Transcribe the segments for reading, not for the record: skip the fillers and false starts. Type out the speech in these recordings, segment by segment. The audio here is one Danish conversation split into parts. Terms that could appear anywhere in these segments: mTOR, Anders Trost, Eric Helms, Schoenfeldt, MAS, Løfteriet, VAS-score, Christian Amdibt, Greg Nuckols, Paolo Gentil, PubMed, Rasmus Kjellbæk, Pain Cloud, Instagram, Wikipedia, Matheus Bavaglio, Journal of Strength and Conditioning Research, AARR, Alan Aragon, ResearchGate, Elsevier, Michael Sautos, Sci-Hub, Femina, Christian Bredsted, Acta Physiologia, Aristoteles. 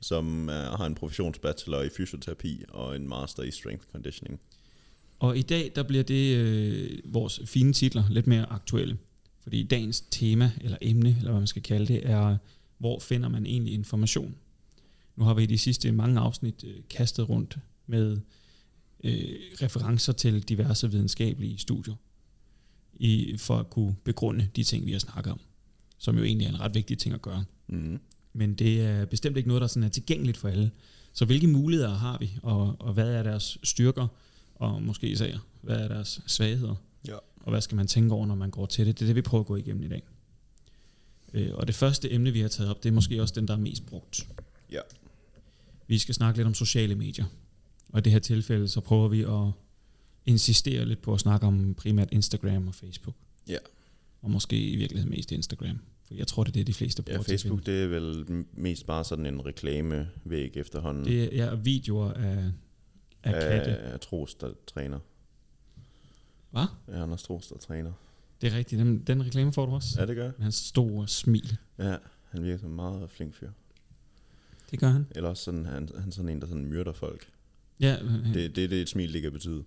Som har en professionsbachelor i fysioterapi og en master i strength conditioning. Og i dag, der bliver det vores fine titler lidt mere aktuelle. Fordi dagens tema, eller emne, eller hvad man skal kalde det, er, hvor finder man egentlig information? Nu har vi i de sidste mange afsnit kastet rundt med referencer til diverse videnskabelige studier, for at kunne begrunde de ting, vi har snakket om, som jo egentlig er en ret vigtig ting at gøre. Mm. Men det er bestemt ikke noget, der sådan er tilgængeligt for alle. Så hvilke muligheder har vi, og hvad er deres styrker, og måske især, hvad er deres svagheder? Ja. Og hvad skal man tænke over, når man går til det? Det er det, vi prøver at gå igennem i dag. Og det første emne, vi har taget op, det er måske også den, der er mest brugt. Ja. Vi skal snakke lidt om sociale medier. Og i det her tilfælde, så prøver vi at insistere lidt på at snakke om primært Instagram og Facebook. Ja. Og måske i virkeligheden mest Instagram. Jeg tror, det er det, de fleste bruger. Ja, Facebook, det er vel mest bare sådan en reklamevæg efterhånden. Det er videoer af katte. Af Trost, der træner. Hvad? Ja, Anders Trost, der træner. Det er rigtigt. Den reklame får du også. Ja, det gør jeg. Med hans store smil. Ja, han virker som en meget flink fyr. Det gør han. Eller også sådan, han er sådan en, der sådan myrder folk. Ja. Det er et smil, det kan betyde.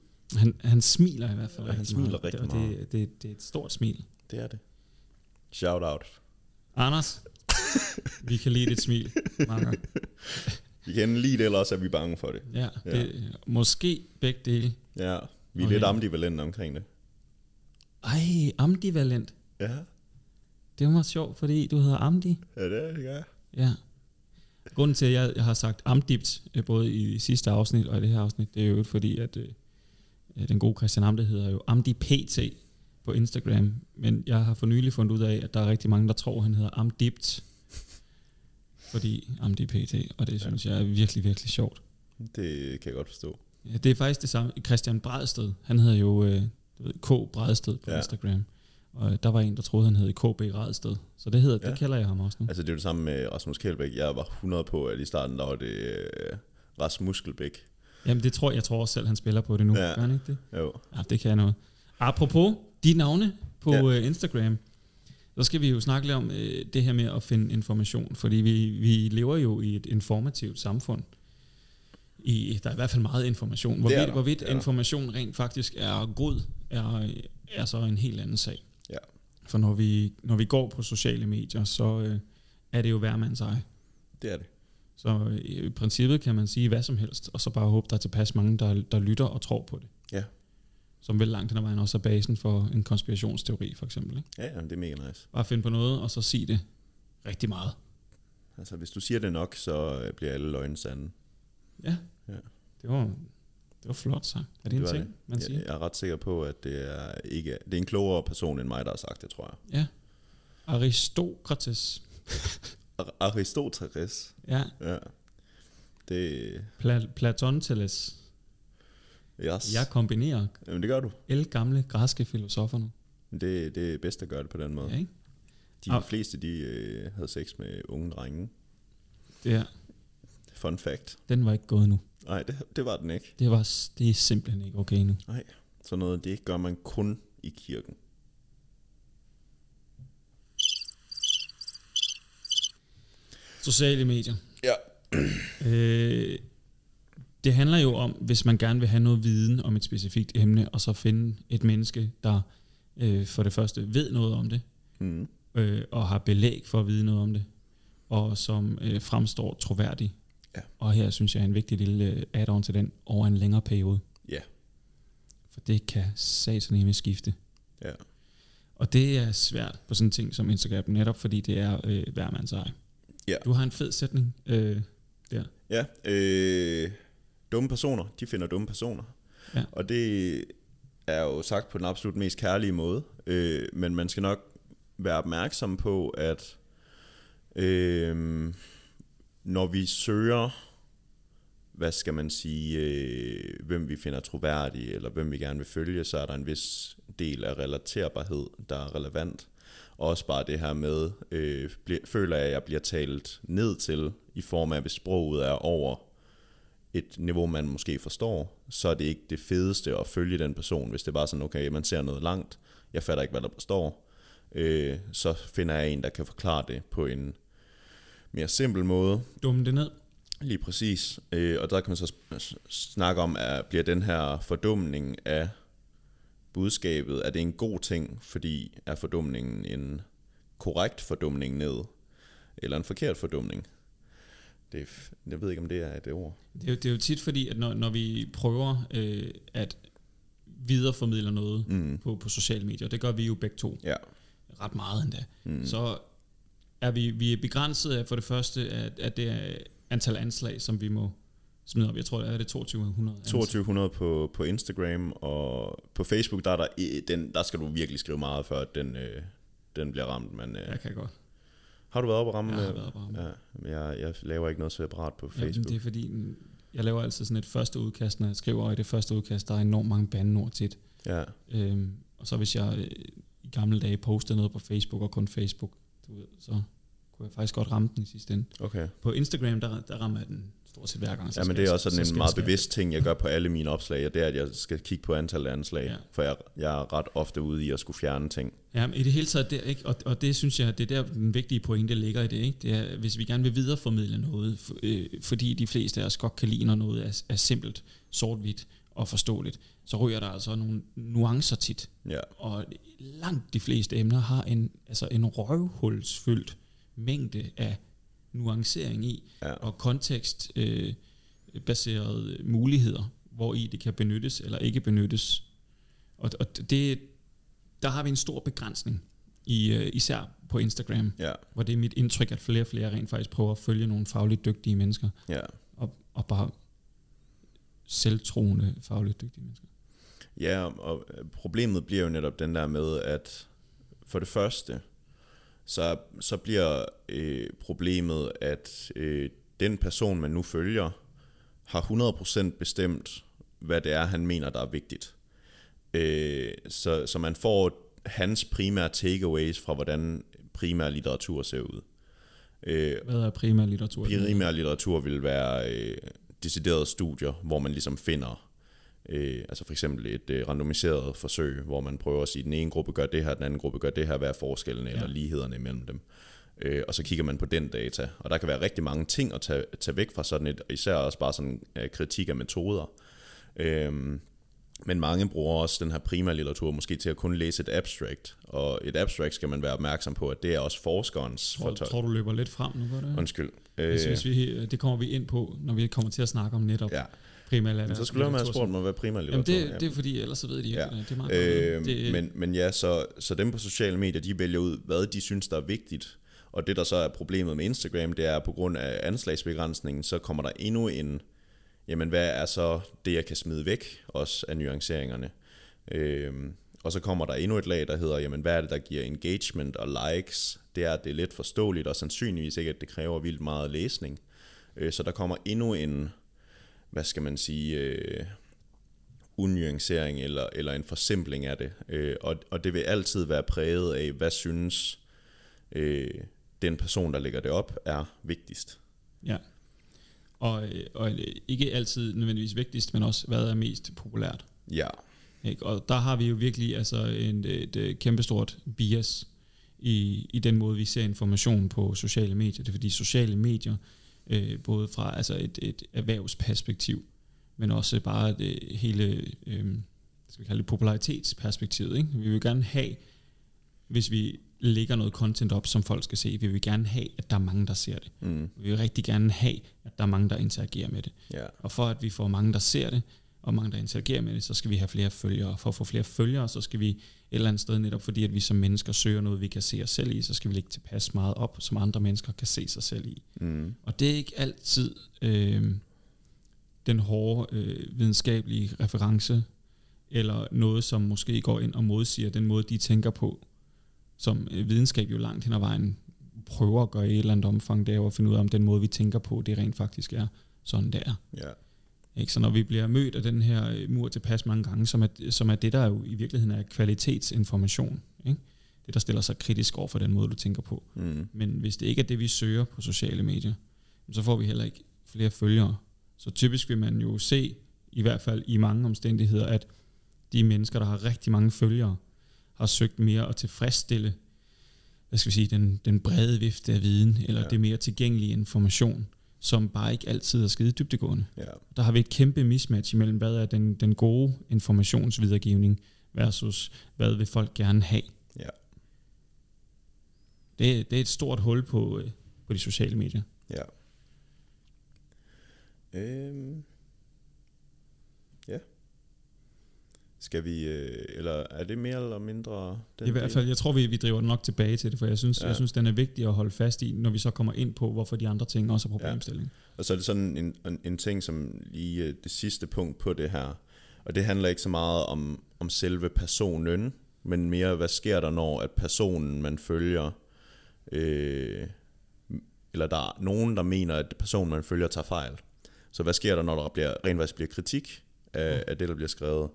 Han smiler i hvert fald. Ja, han smiler rigtig meget. Det er et stort smil. Det er det. Shout out. Anders, vi kan lide dit smil, Marker. Vi kan lide det, eller også er vi bange for det. Ja, det, måske begge dele. Ja, vi er lidt ambivalente omkring det. Ej, ambivalent? Ja. Det var meget sjovt, fordi du hedder Amdi. Ja, det gør jeg. Ja. Grunden til, at jeg har sagt Amdibt, både i sidste afsnit og i det her afsnit, det er jo fordi, at den gode Christian Amdi hedder jo Amdi PT på Instagram, men jeg har for nylig fundet ud af, at der er rigtig mange, der tror, han hedder Amdipt, fordi Amdipt, og det synes jeg er virkelig, virkelig sjovt. Det kan jeg godt forstå. Ja, det er faktisk det samme. Christian Bredsted, han hedder jo K. Bredsted på Instagram, og der var en, der troede, han hed KB Bredsted, så det hedder, det kalder jeg ham også nu. Altså det er jo det samme med Rasmus Kjellbæk. Jeg var 100 på, at i starten der var det Rasmus Kjellbæk. Jamen det tror jeg, også selv, han spiller på det nu. Ja. Gør han ikke det? Jo. Ja, det kan jeg noget. Apropos de navne på Instagram, så skal vi jo snakke lidt om det her med at finde information, fordi vi lever jo i et informativt samfund. Der er i hvert fald meget information. Hvorvidt information rent faktisk er god, er så en helt anden sag. Ja. For når vi går på sociale medier, så er det jo hver mands eje. Det er det. Så i princippet kan man sige hvad som helst, og så bare håbe, der er tilpas mange, der lytter og tror på det. Ja. Som vel langt den ad vejen også er basen for en konspirationsteori, for eksempel. Ikke? Ja, det er mega nice. Bare finde på noget, og så sig det rigtig meget. Altså, hvis du siger det nok, så bliver alle løgne sande. Ja. Det var flot sagt. Er det en ting, man siger? Jeg er ret sikker på, at det er en klogere person end mig, der har sagt det, tror jeg. Ja. Aristokrates. Aristoteles. Ja. Det... Platonteles. Yes. Jeg kombinerer. Jamen, det gør du. Gamle græske filosofer nu. Det er bedst at gøre det på den måde. Ja, ikke? De fleste, de havde sex med unge drenge. Ja. Fun fact. Den var ikke gået nu. Nej, det var den ikke. Det er simpelthen ikke okay nu. Nej, sådan noget, det gør man kun i kirken. Sociale medier. Ja. Det handler jo om, hvis man gerne vil have noget viden om et specifikt emne, og så finde et menneske, der for det første ved noget om det, og har belæg for at vide noget om det, og som fremstår troværdig. Ja. Og her synes jeg er en vigtig lille add-on til den, over en længere periode. Ja. For det kan sataneme skifte. Ja. Og det er svært på sådan en ting som Instagram, netop fordi det er hver mands eje. Ja. Du har en fed sætning der. Ja, dumme personer, de finder dumme personer. Ja. Og det er jo sagt på den absolut mest kærlige måde. Men man skal nok være opmærksom på, at når vi søger hvad skal man sige, hvem vi finder troværdige, eller hvem vi gerne vil følge, så er der en vis del af relaterbarhed, der er relevant. Også bare det her med, føler jeg, at jeg bliver talt ned til, i form af, hvis sproget er over et niveau, man måske forstår, så er det ikke det fedeste at følge den person, hvis det er bare sådan, okay, man ser noget langt, jeg fatter ikke, hvad der består, så finder jeg en, der kan forklare det på en mere simpel måde. Dumme det ned. Lige præcis. Og der kan man så snakke om, at bliver den her fordumning af budskabet, er det en god ting, fordi er fordumningen en korrekt fordumning ned, eller en forkert fordumning? Jeg ved ikke, om det er et ord. Det er jo tit fordi, at når vi prøver at videreformidle noget på sociale medier, det gør vi jo begge to, ja, ret meget endda, så er vi er begrænset af for det første, at det er antal anslag, som vi må smide op. Jeg tror, det er 2200. 2200 på Instagram, og på Facebook, der er der skal du virkelig skrive meget, før den bliver ramt. Men, jeg kan godt. Har du været oppe at ramme? Jeg har været oppe at ramme. Ja, men jeg laver ikke noget separat på Facebook. Jamen, det er fordi, jeg laver altid sådan et første udkast, når jeg skriver, og i det første udkast, der er enormt mange bandeord tit. Ja. Og så hvis jeg i gamle dage postede noget på Facebook, og kun Facebook, du ved, så kunne jeg faktisk godt ramme den i sidste ende. Okay. På Instagram, der rammer jeg den stort set hver gang. Ja, men det er også sådan en meget bevidst ting, jeg gør på alle mine opslag, og det er, at jeg skal kigge på antallet af anslag, ja, for jeg er ret ofte ude i at skulle fjerne ting. Ja, men i det hele taget, det, ikke? Og det synes jeg, det er der den vigtige pointe ligger i det, ikke? Det er, hvis vi gerne vil videreformidle noget, fordi de fleste af os godt kan lide, når noget er simpelt, sort-hvidt og forståeligt, så ryger der altså nogle nuancer tit. Ja. Og langt de fleste emner har en røvhulsfyldt mængde af nuancering i, ja, og kontekstbaserede muligheder, hvor i det kan benyttes eller ikke benyttes. Og det, der har vi en stor begrænsning, især på Instagram, ja, hvor det er mit indtryk, at flere og flere rent faktisk prøver at følge nogle fagligt dygtige mennesker, ja, og bare selvtroende fagligt dygtige mennesker. Ja, og problemet bliver jo netop den der med, at for det første, så bliver problemet, at den person, man nu følger, har 100% bestemt, hvad det er, han mener, der er vigtigt. Så man får hans primære takeaways fra, hvordan primær litteratur ser ud. Hvad er primær litteratur? Primær litteratur vil være deciderede studier, hvor man ligesom finder, altså for eksempel et randomiseret forsøg, hvor man prøver at sige, at den ene gruppe gør det her, den anden gruppe gør det her, hvad er forskellene, ja, eller lighederne imellem dem, og så kigger man på den data, og der kan være rigtig mange ting at tage væk fra sådan et, især også bare sådan kritik af metoder, men mange bruger også den her primærlitteratur måske til at kun læse et abstract, og et abstract skal man være opmærksom på, at det er også forskerens fortolkning. Tror du løber lidt frem nu, gør det? Undskyld. Jeg synes, det kommer vi ind på, når vi kommer til at snakke om netop, ja, primærlitteratur. Så skulle jeg have spurgt mig, hvad primærlitteratur er. Jamen det er fordi, ellers så ved de ikke, ja, det er meget godt. Men ja, så dem på sociale medier, de vælger ud, hvad de synes, der er vigtigt. Og det, der så er problemet med Instagram, det er, på grund af anslagsbegrænsningen, så kommer der endnu en, jamen hvad er så det, jeg kan smide væk, også af nuanceringerne. Og så kommer der endnu et lag, der hedder, jamen hvad er det, der giver engagement og likes. Det er, at det er let forståeligt, og sandsynligvis ikke, at det kræver vildt meget læsning. Så der kommer endnu en, hvad skal man sige, unuancering eller en forsimpling af det. Og det vil altid være præget af, hvad synes den person, der lægger det op, er vigtigst. Ja, og ikke altid nødvendigvis vigtigst, men også, hvad er mest populært. Ja. Ikke? Og der har vi jo virkelig altså et kæmpestort bias i den måde, vi ser information på sociale medier. Det er fordi sociale medier, både fra altså et erhvervsperspektiv, men også bare det hele skal vi kalde det popularitetsperspektivet, ikke? Vi vil gerne have, hvis vi lægger noget content op, som folk skal se, vi vil gerne have, at der er mange, der ser det. Vi vil rigtig gerne have, at der er mange, der interagerer med det. Yeah. Og for at vi får mange, der ser det, og mange, der interagerer med det, så skal vi have flere følgere. For at få flere følgere, så skal vi et eller andet sted, netop fordi, at vi som mennesker søger noget, vi kan se os selv i, så skal vi lægge tilpas meget op, som andre mennesker kan se sig selv i. Og det er ikke altid den hårde videnskabelige reference, eller noget, som måske går ind og modsiger den måde, de tænker på, som videnskab jo langt hen ad vejen prøver at gøre i et eller andet omfang, det er at finde ud af, om den måde, vi tænker på, det rent faktisk er sådan, det er. Ja. Ikke? Så når vi bliver mødt af den her mur tilpas mange gange, som er det, der jo i virkeligheden er kvalitetsinformation, ikke? Det, der stiller sig kritisk over for den måde, du tænker på. Mm. Men hvis det ikke er det, vi søger på sociale medier, så får vi heller ikke flere følgere. Så typisk vil man jo se, i hvert fald i mange omstændigheder, at de mennesker, der har rigtig mange følgere, har søgt mere at tilfredsstille, hvad skal vi sige, den brede vifte af viden, eller det mere tilgængelige information, som bare ikke altid er skide dybdegående. Yeah. Der har vi et kæmpe mismatch imellem, hvad er den gode informationsvidergivning, versus hvad vil folk gerne have. Yeah. Det er et stort hul på de sociale medier. Ja. Ja. Skal vi, eller er det mere eller mindre? I hvert fald, jeg tror, vi driver den nok tilbage til det, for jeg synes, den er vigtig at holde fast i, når vi så kommer ind på, hvorfor de andre ting også er problemstilling. Ja. Og så er det sådan en ting, som lige det sidste punkt på det her, og det handler ikke så meget om selve personen, men mere, hvad sker der, når at personen, man følger, eller der er nogen, der mener, at personen, man følger, tager fejl. Så hvad sker der, når der rent faktisk bliver kritik af det, der bliver skrevet?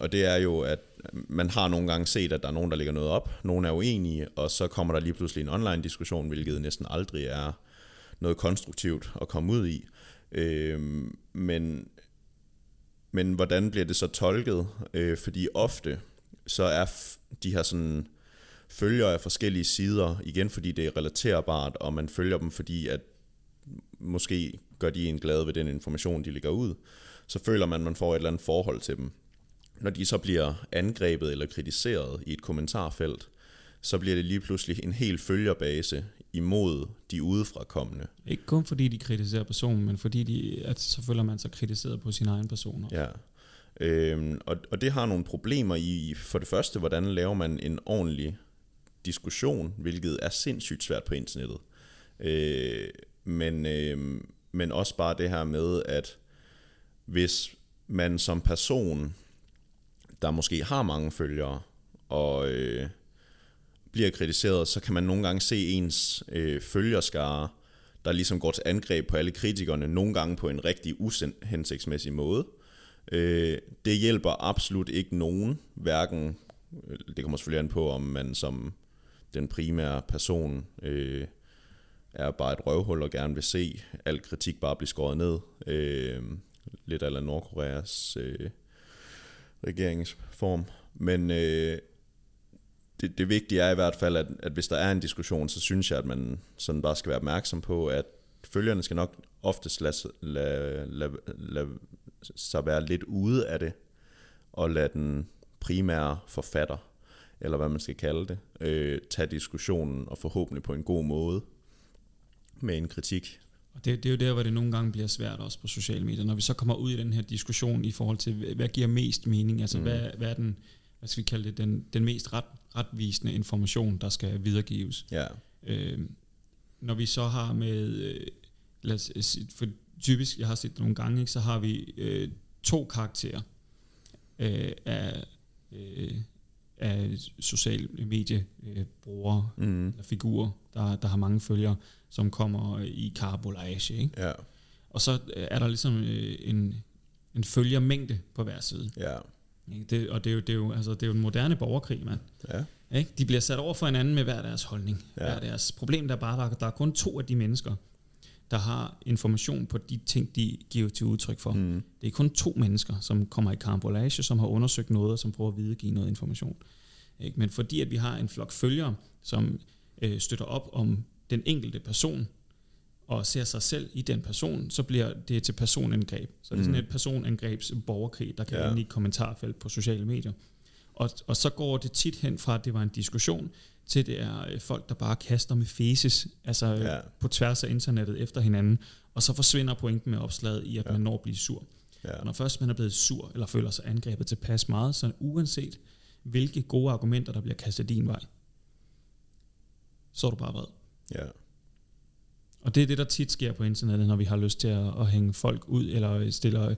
Og det er jo, at man har nogle gange set, at der er nogen, der lægger noget op, nogen er uenige, og så kommer der lige pludselig en online-diskussion, hvilket næsten aldrig er noget konstruktivt at komme ud i. Men hvordan bliver det så tolket? Fordi ofte så er de her sådan følgere af forskellige sider, igen fordi det er relaterbart, og man følger dem, fordi at måske gør de en glad ved den information, de lægger ud, så føler man, at man får et eller andet forhold til dem. Når de så bliver angrebet eller kritiseret i et kommentarfelt, så bliver det lige pludselig en hel følgerbase imod de udefrakommende. Ikke kun fordi de kritiserer personen, men fordi så føler man sig kritiseret på sin egen person. Ja, og det har nogle problemer i, for det første, hvordan laver man en ordentlig diskussion, hvilket er sindssygt svært på internettet. Men også bare det her med, at hvis man som person, der måske har mange følgere, og bliver kritiseret, så kan man nogle gange se ens følgerskare, der ligesom går til angreb på alle kritikerne, nogle gange på en rigtig uhensigtsmæssig måde. Det hjælper absolut ikke nogen, hverken, det kommer selvfølgelig an på, om man som den primære person er bare et røvhul og gerne vil se al kritik bare blive skåret ned. Lidt ala Nordkoreas regeringsform. Men det vigtige er i hvert fald, at hvis der er en diskussion, så synes jeg, at man sådan bare skal være opmærksom på, at følgerne skal nok oftest lade sig være lidt ude af det, og lade den primære forfatter, eller hvad man skal kalde det, tage diskussionen, og forhåbentlig på en god måde, med en kritik. Og det er jo der, hvor det nogle gange bliver svært også på sociale medier, når vi så kommer ud i den her diskussion i forhold til, hvad giver mest mening, altså hvad er den, hvad skal vi kalde det, den mest retvisende information, der skal videregives. Yeah. Når vi så har med, for typisk, jeg har set nogle gange, ikke, så har vi to karakterer af sociale mediebrugere eller figurer, der har mange følgere, som kommer i karbolage, ikke? Yeah. Og så er der ligesom en følgermængde på hver side. Yeah. Det er jo en moderne borgerkrig, mand. Yeah. De bliver sat over for hinanden med hver deres holdning. Yeah. Hver deres problem, der er bare, der er kun to af de mennesker, der har information på de ting, de giver til udtryk for. Mm. Det er kun to mennesker, som kommer i karambolage, som har undersøgt noget, og som prøver at videregive noget information. Ikke? Men fordi at vi har en flok følgere, som støtter op om den enkelte person, og ser sig selv i den person, så bliver det til personangreb. Så det er sådan et personangrebs borgerkrig, der kan ind i kommentarfelt på sociale medier. Og så går det tit hen fra, at det var en diskussion, til det er folk, der bare kaster med feces, altså på tværs af internettet efter hinanden, og så forsvinder pointen med opslaget i, at man når at blive sur. Ja. Og når først man er blevet sur, eller føler sig angrebet tilpas meget, så uanset hvilke gode argumenter, der bliver kastet din vej, så er du bare vred. Ja. Og det er det, der tit sker på internettet, når vi har lyst til at hænge folk ud, eller stiller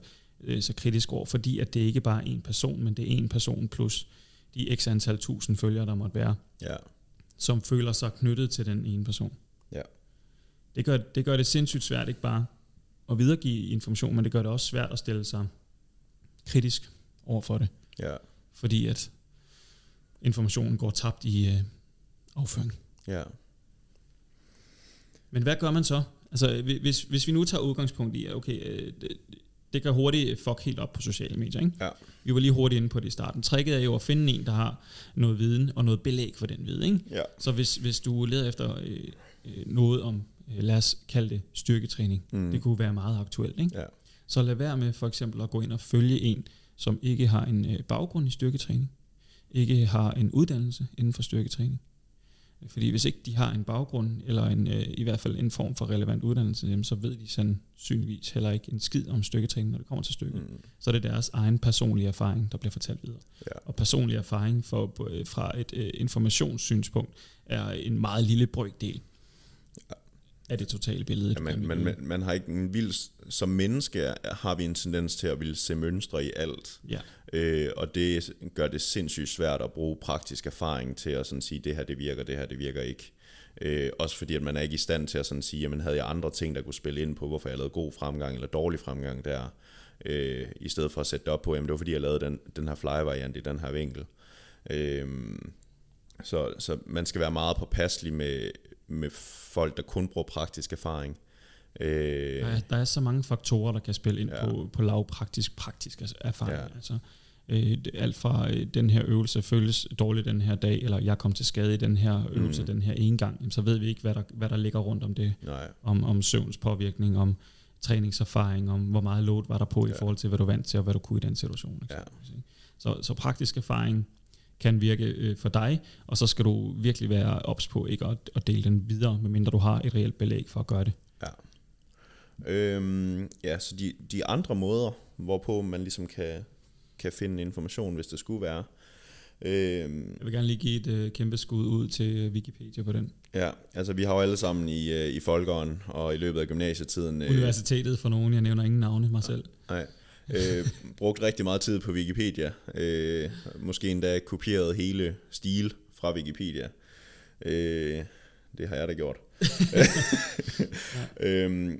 så kritisk over, fordi at det ikke bare er en person, men det er en person plus de x antal 1000 følgere, der måtte være, som føler sig knyttet til den ene person. Ja. Det gør det sindssygt svært, ikke bare at videregive information, men det gør det også svært at stille sig kritisk over for det. Ja. Fordi at informationen går tabt i afføring. Ja. Men hvad gør man så? Altså, hvis vi nu tager udgangspunkt i, at okay, det kan hurtigt fuck helt op på sociale medier, ikke? Ja. Vi var lige hurtigt inde på det i starten. Tricket er jo at finde en, der har noget viden og noget belæg for den viden, ikke? Ja. Så hvis du leder efter noget om, lad os kalde det styrketræning, det kunne være meget aktuelt, ikke? Ja. Så lad være med for eksempel at gå ind og følge en, som ikke har en baggrund i styrketræning, ikke har en uddannelse inden for styrketræning. Fordi hvis ikke de har en baggrund, eller i hvert fald en form for relevant uddannelse, så ved de sandsynligvis heller ikke en skid om styrketræning, når det kommer til stykket. Mm. Så er det deres egen personlige erfaring, der bliver fortalt videre. Ja. Og personlig erfaring fra et informationssynspunkt er en meget lille brøkdel af det totale billede. Ja, man har ikke en vild, som menneske har vi en tendens til at ville se mønstre i alt. Ja. Og det gør det sindssygt svært at bruge praktisk erfaring til at sådan sige, det her det virker, det her det virker ikke. Også fordi at man er ikke i stand til at sådan sige, jamen havde jeg andre ting, der kunne spille ind på, hvorfor jeg lavede god fremgang eller dårlig fremgang der, i stedet for at sætte det op på, jamen det var fordi jeg lavede den her fly-variant i den her vinkel. Så man skal være meget påpasselig med folk, der kun bruger praktisk erfaring. Der er så mange faktorer, der kan spille ind på lavpraktisk erfaring. Ja. Altså, alt fra den her øvelse føles dårligt den her dag, eller jeg kom til skade i den her øvelse den her ene gang, jamen, så ved vi ikke, hvad der ligger rundt om det. Nej. Om søvns påvirkning, om træningserfaring, om hvor meget load var der på i forhold til, hvad du vant til, og hvad du kunne i den situation. Ja. Så praktisk erfaring kan virke for dig, og så skal du virkelig være ops på ikke at dele den videre, medmindre du har et reelt belæg for at gøre det. Ja. Så de andre måder, hvorpå man ligesom kan finde information, hvis det skulle være. Jeg vil gerne lige give et kæmpe skud ud til Wikipedia på den. Ja, altså vi har jo alle sammen i folkeånden og i løbet af gymnasietiden. Universitetet for nogen, jeg nævner ingen navne mig selv. Nej. Brugt rigtig meget tid på Wikipedia, måske endda kopieret hele stil fra Wikipedia. Det har jeg da gjort.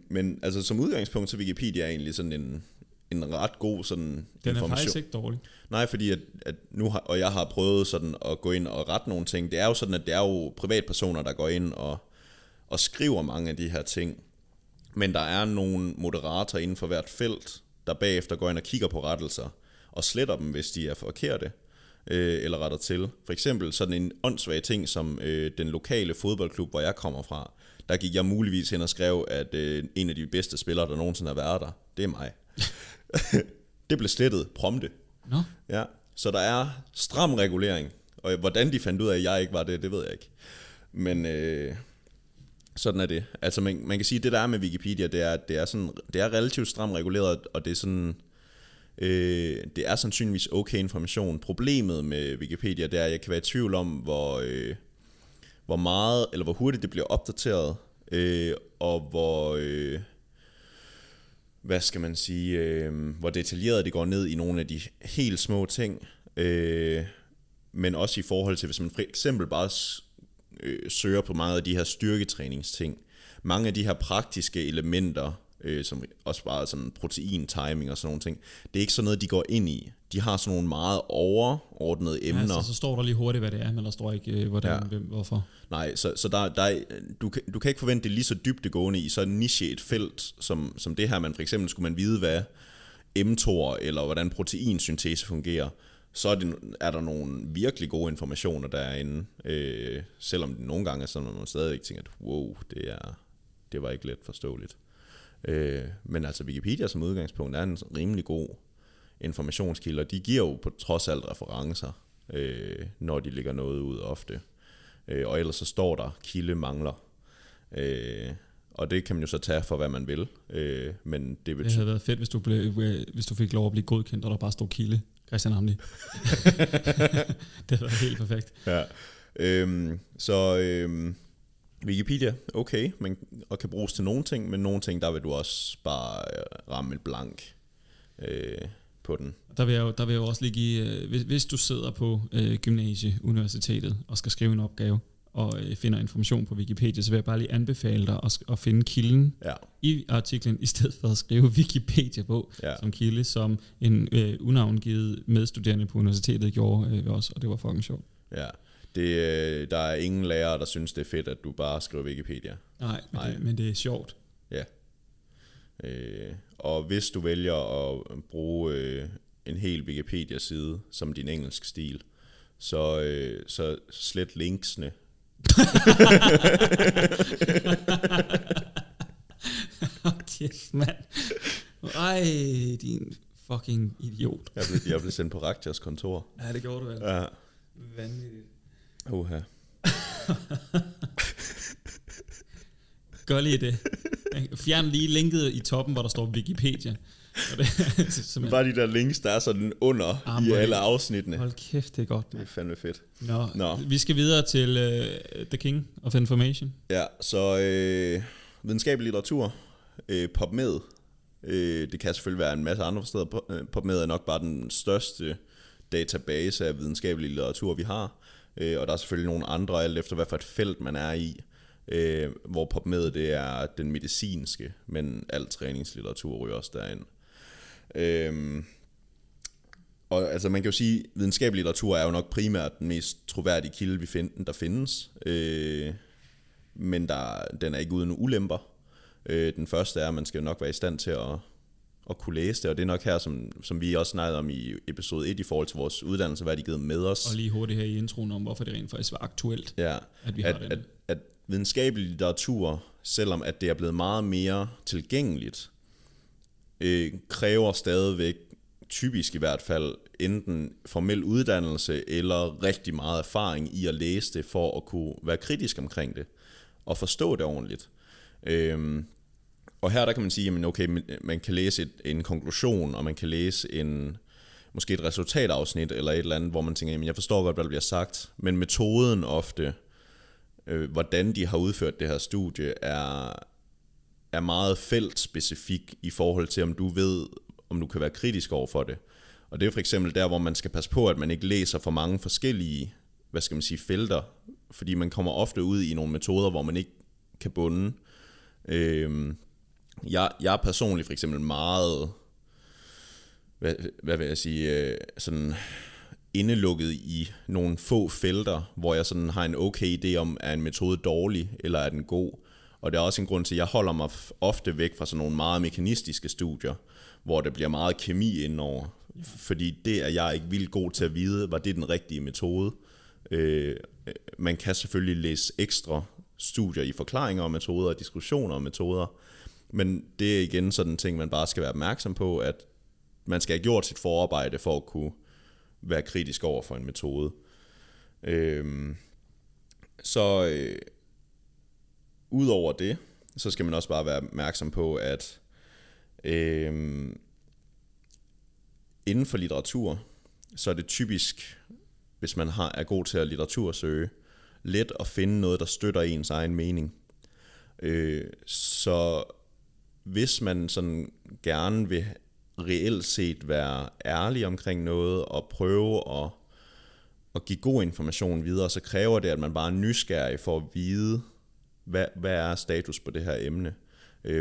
Men altså som udgangspunkt, så Wikipedia er egentlig sådan en ret god sådan information. Den er faktisk ikke dårlig. Nej, fordi at nu har, og jeg har prøvet sådan at gå ind og rette nogle ting. Det er jo sådan, at det er jo privatpersoner, der går ind og skriver mange af de her ting. Men der er nogle moderatorer inden for hvert felt, der bagefter går ind og kigger på rettelser, og sletter dem, hvis de er forkerte, eller retter til. For eksempel sådan en åndssvag ting, som den lokale fodboldklub, hvor jeg kommer fra, der gik jeg muligvis hen og skrev, at en af de bedste spillere, der nogensinde har været der, det er mig. Det blev slettet prompte. No. Ja, så der er stram regulering, og hvordan de fandt ud af, at jeg ikke var det, det ved jeg ikke. Men sådan er det. Altså man kan sige, at det der er med Wikipedia, det er relativt stramt reguleret, og det er sådan, det er sandsynligvis okay information. Problemet med Wikipedia, det er, at jeg kan være i tvivl om, hvor meget, eller hvor hurtigt det bliver opdateret, og hvor, hvad skal man sige, hvor detaljeret det går ned i nogle af de helt små ting, men også i forhold til, hvis man for eksempel bare søger på meget af de her styrketræningsting. Mange af de her praktiske elementer, som også bare sådan protein, timing og sådan nogle ting, det er ikke sådan noget, de går ind i. De har sådan nogle meget overordnede emner. Ja, altså, så står der lige hurtigt, hvad det er, men der står ikke, hvordan, hvem, hvorfor. Nej, så der du kan ikke forvente det lige så dybdegående i sådan niche et felt, som det her, man for eksempel skulle man vide, hvad mTOR eller hvordan proteinsyntese fungerer. Så er der nogle virkelig gode informationer derinde, selvom det nogle gange er sådan, at man stadigvæk tænker, at wow, det var ikke let forståeligt. Men altså Wikipedia som udgangspunkt er en rimelig god informationskilde, og de giver jo på trods alt referencer, når de lægger noget ud ofte. Og ellers så står der, kilde mangler. Og det kan man jo så tage for, hvad man vil. Men det havde været fedt, hvis du fik lov at blive godkendt, og der bare stod kilde. Christian Hamli. Det var helt perfekt. Ja. Wikipedia, okay, og kan bruges til nogle ting, men nogle ting, der vil du også bare ramme et blank på den. Der vil jeg også lige give, hvis du sidder på gymnasiet, universitetet, og skal skrive en opgave, og finder information på Wikipedia, så vil jeg bare lige anbefale dig at finde kilden i artiklen, i stedet for at skrive Wikipedia på som kilde, som en unavngivet medstuderende på universitetet gjorde også, og det var fucking sjovt. Ja, det, der er ingen lærere, der synes, det er fedt, at du bare skriver Wikipedia. Nej, men, nej. Men det er sjovt. Ja. Og hvis du vælger at bruge en hel Wikipedia-side som din engelsk stil, så slet linksene. Kæft, mand. Ej, din fucking idiot. Jeg blev sendt på rektors kontor. Ja, det gjorde du vel. Ja. Vanvittigt. Oha. Gør lige det. Fjern lige linket i toppen, hvor der står Wikipedia. Det bare de der links, der er sådan under i alle afsnittene. Hold kæft, det er godt. Man. Det er fandme fedt. Nå. Vi skal videre til The King of Information. Ja, så videnskabelig litteratur, PubMed. Det kan selvfølgelig være en masse andre steder. PubMed er nok bare den største database af videnskabelig litteratur, vi har. Og der er selvfølgelig nogle andre, alt efter hvad for et felt man er i. Hvor PubMed det er den medicinske, men al træningslitteratur ryger også derind. Og altså man kan jo sige, at videnskabelig litteratur er jo nok primært den mest troværdige kilde, der findes. Men den er ikke uden ulemper. Den første er, at man skal nok være i stand til at kunne læse det, og det er nok her, som vi også snakkede om i episode 1 i forhold til vores uddannelse, hvad de givet med os. Og lige hurtigt her i introen om, hvorfor det rent faktisk var aktuelt, at vi har den. At videnskabelig litteratur, selvom at det er blevet meget mere tilgængeligt, kræver stadigvæk, typisk i hvert fald, enten formel uddannelse eller rigtig meget erfaring i at læse det, for at kunne være kritisk omkring det, og forstå det ordentligt. Og her der kan man sige, jamen okay, man kan læse en konklusion, og man kan læse måske et resultatafsnit, eller et eller andet, hvor man tænker, jamen jeg forstår godt, hvad der bliver sagt, men metoden ofte, hvordan de har udført det her studie, er meget feltspecifik i forhold til, om du kan være kritisk over for det. Og det er for eksempel der, hvor man skal passe på, at man ikke læser for mange forskellige, hvad skal man sige, felter, fordi man kommer ofte ud i nogle metoder, hvor man ikke kan bunde. Jeg er personligt for eksempel meget, hvad vil jeg sige, sådan indelukket i nogle få felter, hvor jeg sådan har en okay idé om, er en metode dårlig, eller er den god. Og det er også en grund til, at jeg holder mig ofte væk fra sådan nogle meget mekanistiske studier, hvor der bliver meget kemi indover. Fordi det er jeg ikke vildt god til at vide, var det den rigtige metode. Man kan selvfølgelig læse ekstra studier i forklaringer om metoder og diskussioner om metoder, men det er igen sådan en ting, man bare skal være opmærksom på, at man skal have gjort sit forarbejde for at kunne være kritisk over for en metode. Udover det, så skal man også bare være opmærksom på, at inden for litteratur, så er det typisk, hvis man er god til at litteratursøge, let at finde noget, der støtter ens egen mening. Så hvis man sådan gerne vil reelt set være ærlig omkring noget og prøve at give god information videre, så kræver det, at man bare er nysgerrig for at vide, hvad er status på det her emne.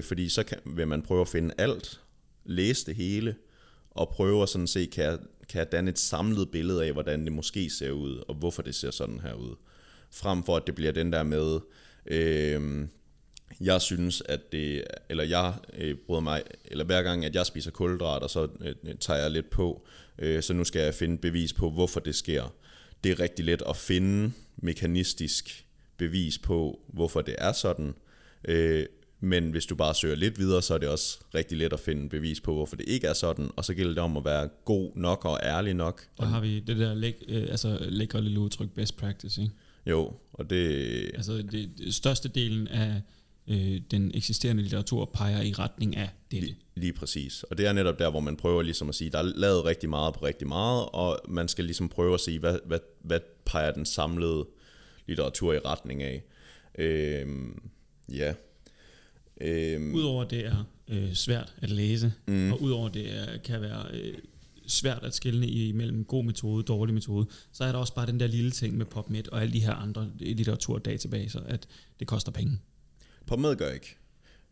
Fordi så vil man prøve at finde alt, læse det hele og prøve at sådan se, kan jeg danne et samlet billede af, hvordan det måske ser ud og hvorfor det ser sådan her ud. Frem for, at det bliver den der med... jeg synes, at det, eller jeg bryder mig, eller hver gang, at jeg spiser kulhydrater, så tager jeg lidt på, så nu skal jeg finde bevis på, hvorfor det sker. Det er rigtig let at finde mekanistisk bevis på, hvorfor det er sådan, men hvis du bare søger lidt videre, så er det også rigtig let at finde bevis på, hvorfor det ikke er sådan, og så gælder det om at være god nok og ærlig nok. Der har vi det der lækre lille udtryk, best practice, ikke? Jo, og det... Altså, det største delen af den eksisterende litteratur peger i retning af det. Lige præcis. Og det er netop der, hvor man prøver ligesom at sige, der er lavet rigtig meget på rigtig meget, og man skal ligesom prøve at sige, hvad peger den samlede litteratur i retning af. Udover det er svært at læse, og udover det kan være svært at skelne imellem god metode og dårlig metode, så er der også bare den der lille ting med PubMed og alle de her andre litteraturdatabaser, at det koster penge. PubMed gør ikke.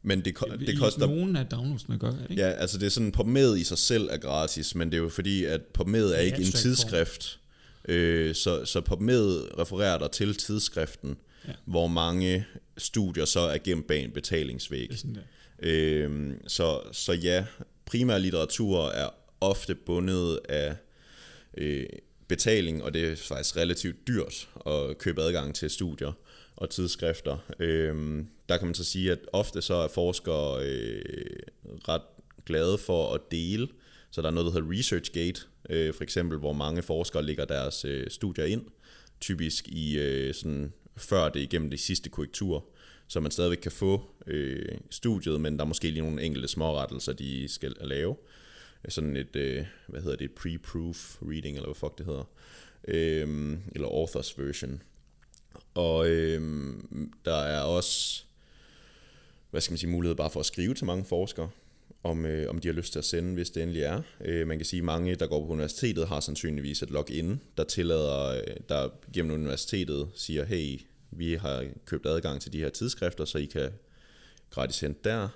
Men det koster... Nogen af downloadsene gør det, ikke? Ja, altså det er sådan, PubMed i sig selv er gratis, men det er jo fordi, at PubMed er ikke en tidsskrift. Så PubMed refererer dig til tidsskriften, ja, hvor mange studier så er gemt bag en betalingsvæg. Så ja, primær litteratur er ofte bundet af betaling, og det er faktisk relativt dyrt at købe adgang til studier og tidsskrifter. Der kan man så sige, at ofte så er forskere ret glade for at dele. Så der er noget, der hedder ResearchGate, for eksempel, hvor mange forskere lægger deres studier ind, typisk i sådan, før det igennem de sidste korrekturer, så man stadigvæk kan få studiet, men der er måske lige nogle enkelte smårettelser, de skal lave. Sådan et, pre-proof reading, eller hvad fuck det hedder, eller authors version. Og der er også, mulighed bare for at skrive til mange forskere, om de har lyst til at sende, hvis det endelig er. Man kan sige, at mange, der går på universitetet, har sandsynligvis et login, der tillader, der gennem universitetet siger, hey, vi har købt adgang til de her tidsskrifter, så I kan gratis hente der.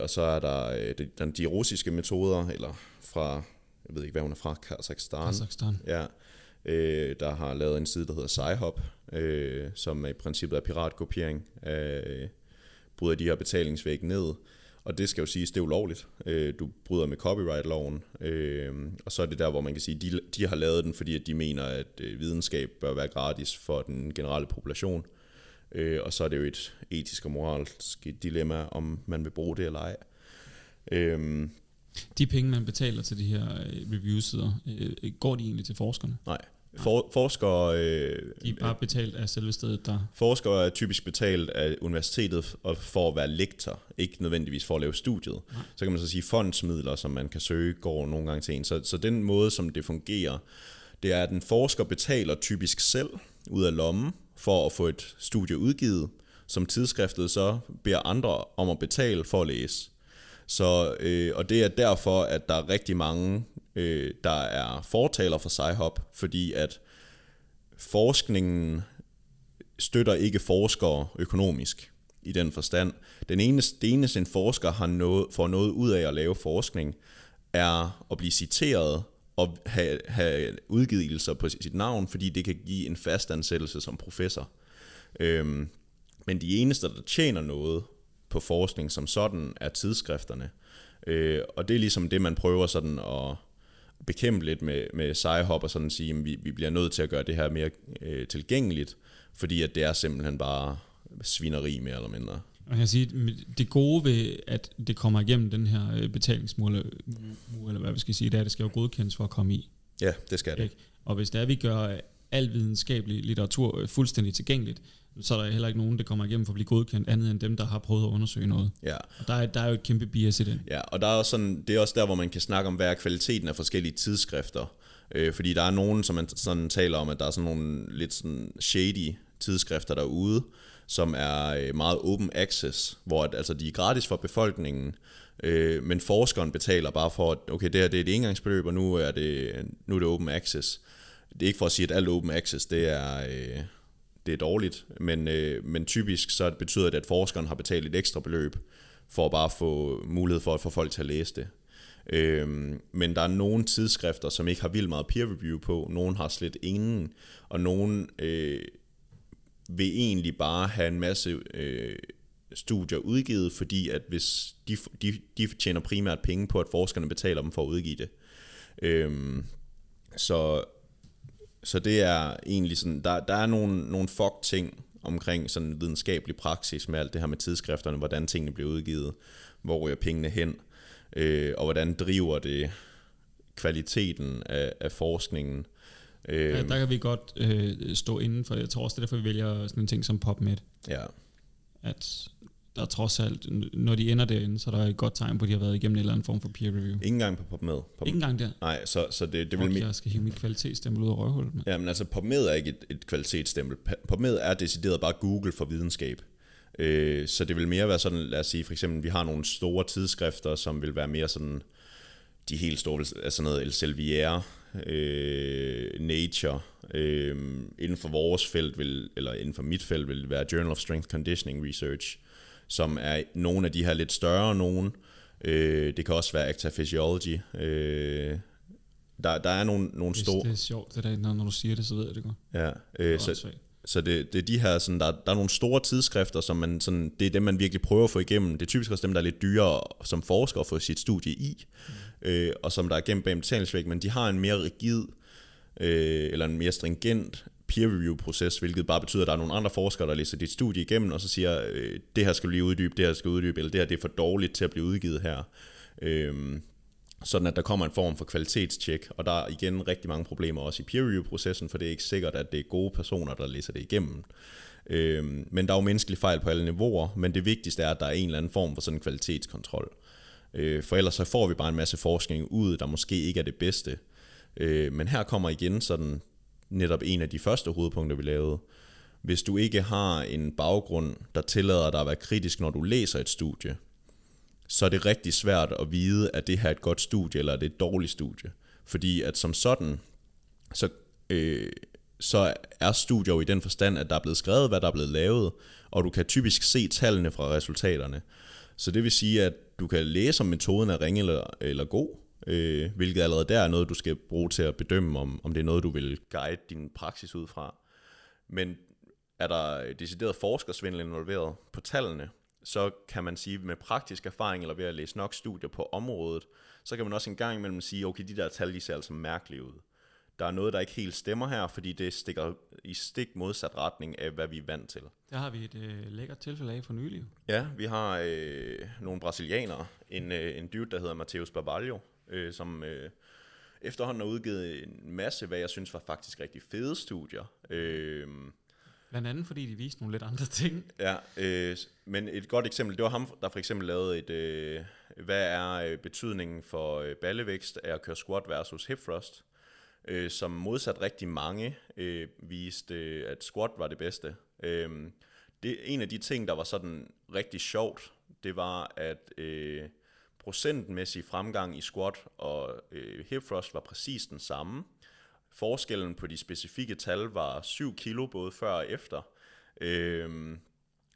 Og så er der de russiske metoder, eller fra, jeg ved ikke, hvad hun er fra, Kazakhstan. Ja, der har lavet en side, der hedder Sci-Hub, som i princippet er piratkopiering. Bryder de her betalingsvæg ned, og det skal jo siges, det er ulovligt. Du bryder med copyright-loven, og så er det der, hvor man kan sige, de har lavet den, fordi at de mener, at videnskab bør være gratis for den generelle population. Og så er det jo et etisk og moralsk dilemma, om man vil bruge det eller ej. De penge, man betaler til de her review-sider, går de egentlig til forskerne? Nej. Forskere... de er bare betalt af selve stedet, der... Forskere er typisk betalt af universitetet for at være lektor, ikke nødvendigvis for at lave studiet. Nej. Så kan man så sige, fondsmidler, som man kan søge, går nogle gange til en. Så den måde, som det fungerer, det er, at en forsker betaler typisk selv ud af lommen for at få et studie udgivet, som tidsskriftet så beder andre om at betale for at læse. Så, og det er derfor, at der er rigtig mange, der er fortaler for Sci-Hub, fordi at forskningen støtter ikke forskere økonomisk i den forstand. Det eneste en forsker får noget ud af at lave forskning, er at blive citeret og have udgivelser på sit navn, fordi det kan give en fastansættelse som professor. Men de eneste, der tjener noget på forskning som sådan, er tidsskrifterne. Og det er ligesom det, man prøver sådan at bekæmpe lidt med Sci-Hub og sådan at sige, at vi bliver nødt til at gøre det her mere tilgængeligt, fordi at det er simpelthen bare svineri mere eller mindre. Jeg kan sige, det gode ved, at det kommer igennem den her betalingsmur, eller hvad vi skal sige, det er, at det skal jo godkendes for at komme i. Ja, det skal det. Og hvis det er, at vi gør al videnskabelig litteratur fuldstændig tilgængeligt, så er der heller ikke nogen, der kommer igennem for at blive godkendt, andet end dem, der har prøvet at undersøge noget. Ja. Og der er jo et kæmpe bias i det. Ja, og der er også sådan, det er også der, hvor man kan snakke om, hvad er kvaliteten af forskellige tidsskrifter. Fordi der er nogen, som man sådan taler om, at der er sådan nogle lidt sådan shady tidsskrifter derude, som er meget open access, hvor altså, de er gratis for befolkningen, men forskeren betaler bare for, at okay, det her det er et engangsbeløb, og nu er det open access. Det er ikke for at sige, at alt open access det er dårligt, men typisk så betyder det, at forskeren har betalt et ekstra beløb, for at bare få mulighed for at få folk til at læse det. Men der er nogle tidsskrifter, som ikke har vildt meget peer review på, nogen har slet ingen, og nogen... vil egentlig bare have en masse studier udgivet, fordi at hvis de tjener primært penge på, at forskerne betaler dem for at udgive det. Så det er egentlig sådan, der er nogle fuck-ting omkring sådan videnskabelig praksis med alt det her med tidsskrifterne, hvordan tingene bliver udgivet, hvor ryger pengene hen, og hvordan driver det kvaliteten af forskningen. Ja, der kan vi godt stå inden for. Jeg tror også, det er derfor, vi vælger sådan en ting som PubMed. Ja. At der er trods alt, når de ender derinde, så er der et godt tegn på, at de har været igennem en eller anden form for peer review. Ingen gang på PubMed. Ingen gang der? Nej, så det vil... Jeg skal hive mit kvalitetsstempel ud af røvhullet. Ja, men altså PubMed er ikke et kvalitetsstempel. PubMed er decideret bare Google for videnskab. Så det vil mere være sådan, lad os sige, for eksempel, vi har nogle store tidsskrifter, som vil være mere sådan... de helt store, altså noget Elsevier, Nature, inden for vores felt, eller inden for mit felt, vil det være Journal of Strength and Conditioning Research, som er nogle af de her lidt større nogen. Det kan også være Acta Physiologia. Der er nogle store... Det er sjovt, det der, når du siger det, så ved jeg det godt. Ja, så det er de her, sådan, der er nogle store tidsskrifter, som man sådan, det er dem, man virkelig prøver at få igennem. Det er typisk også dem, der er lidt dyrere som forsker at få sit studie i, og som der er gennem bag betalingsvæg, men de har en mere rigid, eller en mere stringent peer-review-proces, hvilket bare betyder, at der er nogle andre forskere, der læser dit studie igennem, og så siger, det her skal du lige uddybe, det her skal uddybe, eller det her det er for dårligt til at blive udgivet her. Sådan at der kommer en form for kvalitetstjek, og der er igen rigtig mange problemer også i peer-review-processen, for det er ikke sikkert, at det er gode personer, der læser det igennem. Men der er jo menneskelige fejl på alle niveauer, men det vigtigste er, at der er en eller anden form for sådan en kvalitetskontrol. For ellers så får vi bare en masse forskning ud, der måske ikke er det bedste. Men her kommer igen sådan netop en af de første hovedpunkter, vi lavede. Hvis du ikke har en baggrund, der tillader dig at være kritisk, når du læser et studie, så er det rigtig svært at vide, at det her er et godt studie, eller er det et dårligt studie. Fordi at som sådan, så er studier jo i den forstand, at der er blevet skrevet, hvad der er blevet lavet, og du kan typisk se tallene fra resultaterne. Så det vil sige, at du kan læse, om metoden er ringe eller god, hvilket allerede der er noget, du skal bruge til at bedømme, om det er noget, du vil guide din praksis ud fra. Men er der decideret forskersvindel involveret på tallene, så kan man sige, med praktisk erfaring, eller ved at læse nok studier på området, så kan man også en gang imellem sige, okay, de der tal, de ser altså mærkelige ud. Der er noget, der ikke helt stemmer her, fordi det stikker i stik modsat retning af, hvad vi er vant til. Der har vi et lækkert tilfælde af for nylig. Ja, vi har nogle brasilianere, en dude, der hedder Matheus Bavaglio, som efterhånden har udgivet en masse, hvad jeg synes var faktisk rigtig fede studier. Blandt andet fordi de viste nogle lidt andre ting. Ja, men et godt eksempel, det var ham, der for eksempel lavede et, hvad er betydningen for ballevækst af at køre squat versus hip thrust, som modsat rigtig mange viste, at squat var det bedste. En af de ting, der var sådan rigtig sjovt, det var, at procentmæssig fremgang i squat og hip thrust var præcis den samme. Forskellen på de specifikke tal var 7 kilo både før og efter.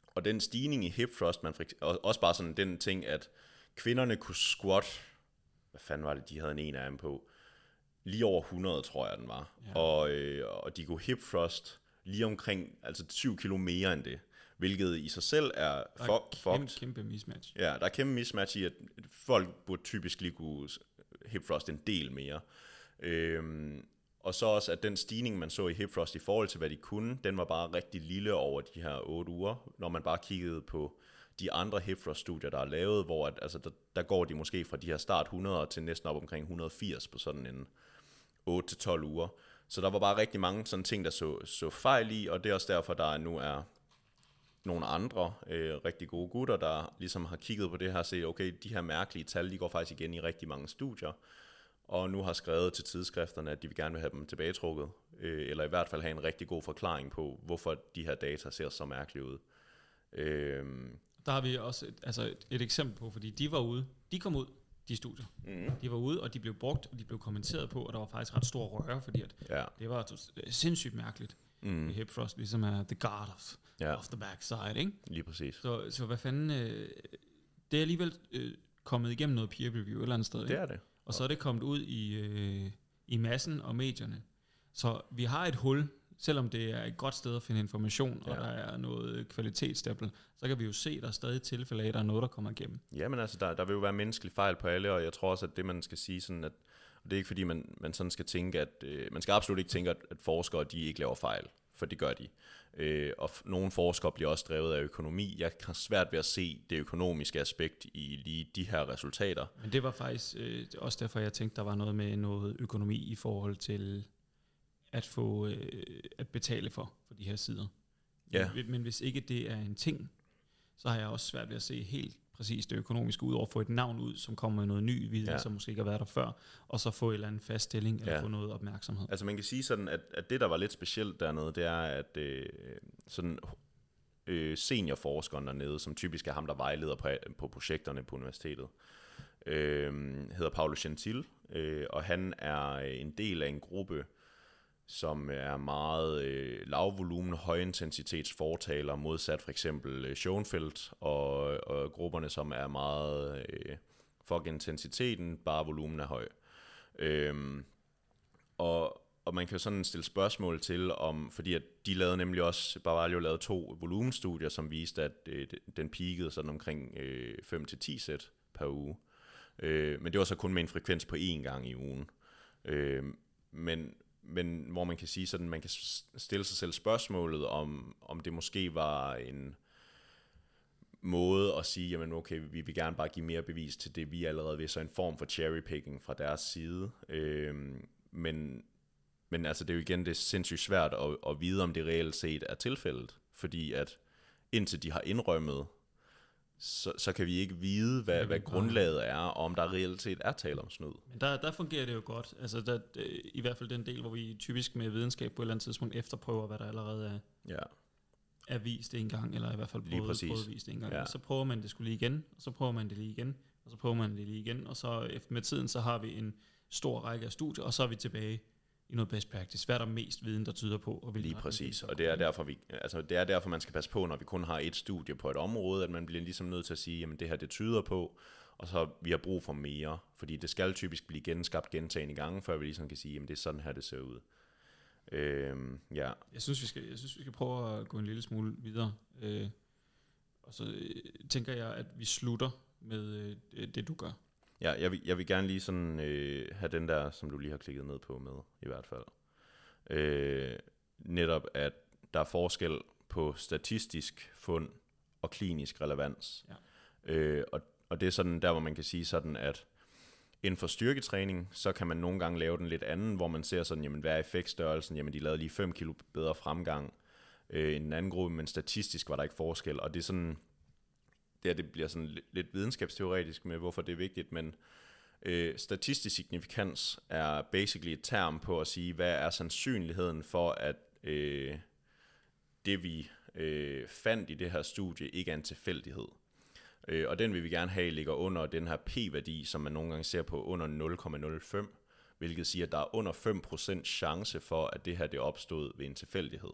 Og den stigning i hip thrust, også bare sådan den ting, at kvinderne kunne squat, hvad fanden var det, de havde en af dem på, lige over 100, tror jeg den var. Ja. Og de kunne hip thrust lige omkring, altså 7 kilo mere end det, hvilket i sig selv er kæmpe mismatch. Ja, der er kæmpe mismatch i, at folk burde typisk lige kunne hip thrust en del mere. Og så også, at den stigning, man så i hip thrust i forhold til, hvad de kunne, den var bare rigtig lille over de her 8 uger, når man bare kiggede på de andre hip thrust-studier, der er lavet, hvor at, altså, der går de måske fra de her start 100 til næsten op omkring 180 på sådan en 8-12 uger. Så der var bare rigtig mange sådan ting, der så fejl i, og det er også derfor, der nu er nogle andre rigtig gode gutter, der ligesom har kigget på det her og set, okay, de her mærkelige tal, de går faktisk igen i rigtig mange studier, og nu har skrevet til tidsskrifterne, at de vil gerne vil have dem tilbagetrukket, eller i hvert fald have en rigtig god forklaring på, hvorfor de her data ser så mærkelige ud. Der har vi også et eksempel på, fordi de kom ud, de studier. Mm. De var ude, og de blev brugt, og de blev kommenteret på, og der var faktisk ret stor røre, fordi at det var sindssygt mærkeligt. Hip thrust ligesom er the guard of the backside, ikke? Lige præcis. Så hvad fanden, det er alligevel kommet igennem noget peer review et eller andet sted, ikke? Det er det. Og så er det kommet ud i massen og medierne. Så vi har et hul, selvom det er et godt sted at finde information, og der er noget kvalitetsstempel, så kan vi jo se, der er stadig tilfælde af, at der er noget, der kommer igennem. Jamen altså, der vil jo være menneskelige fejl på alle, og jeg tror også, at det, man skal sige sådan, at det er ikke fordi, man sådan skal tænke, at man skal absolut ikke tænke, at forskere, de ikke laver fejl, for det gør de. Nogle forskere bliver også drevet af økonomi. Jeg har svært ved at se det økonomiske aspekt i lige de her resultater. Men det var faktisk også derfor, jeg tænkte, der var noget med noget økonomi i forhold til at få at betale for de her sider. Ja. Men hvis ikke det er en ting, så har jeg også svært ved at se helt præcis det økonomiske, ud over at få et navn ud, som kommer med noget ny viden, som måske ikke har været der før, og så få en eller anden fast stilling, eller få noget opmærksomhed. Altså man kan sige sådan, at det, der var lidt specielt dernede, det er, at sådan, seniorforskeren dernede, som typisk er ham, der vejleder på projekterne på universitetet, hedder Paolo Gentil, og han er en del af en gruppe, som er meget lavvolumen, højintensitetsfortaler, modsat for eksempel Schoenfeldt, og grupperne, som er meget fuck intensiteten, bare volumen er høj. Og man kan jo sådan stille spørgsmål til, om, fordi at de lavede nemlig også, Bavaglio lavede 2 volumenstudier, som viste, at den peakede sådan omkring 5-10 sæt per uge. Men det var så kun med en frekvens på 1 gang i ugen. Men hvor man kan sige sådan, man kan stille sig selv spørgsmålet, om det måske var en måde at sige, jamen okay, vi vil gerne bare give mere bevis til det, vi allerede ved, så en form for cherrypicking fra deres side. Men altså, det er jo igen, det er sindssygt svært at vide, om det reelt set er tilfældet, fordi at indtil de har indrømmet, så kan vi ikke vide, hvad grundlaget er, og om der reelt set er tale om snyd. Der fungerer det jo godt. Altså, i hvert fald den del, hvor vi typisk med videnskab på et eller andet tidspunkt efterprøver, hvad der allerede er vist en gang, eller i hvert fald prøvet vist en gang. Ja. Så prøver man det sgu lige igen, og så prøver man det lige igen, og så prøver man det lige igen, og så med tiden, så har vi en stor række af studier, og så er vi tilbage i noget best practice. Hvad er der mest viden, der tyder på? Og lige præcis, og det er derfor, man skal passe på, når vi kun har et studie på et område, at man bliver ligesom nødt til at sige, jamen det her, det tyder på, og så vi har brug for mere, fordi det skal typisk blive genskabt gentagende gange, før vi ligesom kan sige, jamen det er sådan her, det ser ud. Ja. Jeg synes, vi skal prøve at gå en lille smule videre, og så tænker jeg, at vi slutter med det, du gør. Ja, jeg vil gerne lige sådan have den der, som du lige har klikket ned på med, i hvert fald. Netop, at der er forskel på statistisk fund og klinisk relevans. Ja. Og det er sådan der, hvor man kan sige sådan, at inden for styrketræning, så kan man nogle gange lave den lidt anden, hvor man ser sådan, jamen hvad er effektstørrelsen? Jamen de lavede lige 5 kilo bedre fremgang end den anden gruppe, men statistisk var der ikke forskel. Og det er sådan... Det bliver sådan lidt videnskabsteoretisk med, hvorfor det er vigtigt, men statistisk signifikans er basically et term på at sige, hvad er sandsynligheden for, at det vi fandt i det her studie ikke er en tilfældighed. Og den vil vi gerne have ligger under den her p-værdi, som man nogle gange ser på under 0,05, hvilket siger, at der er under 5% chance for, at det her det opstod ved en tilfældighed.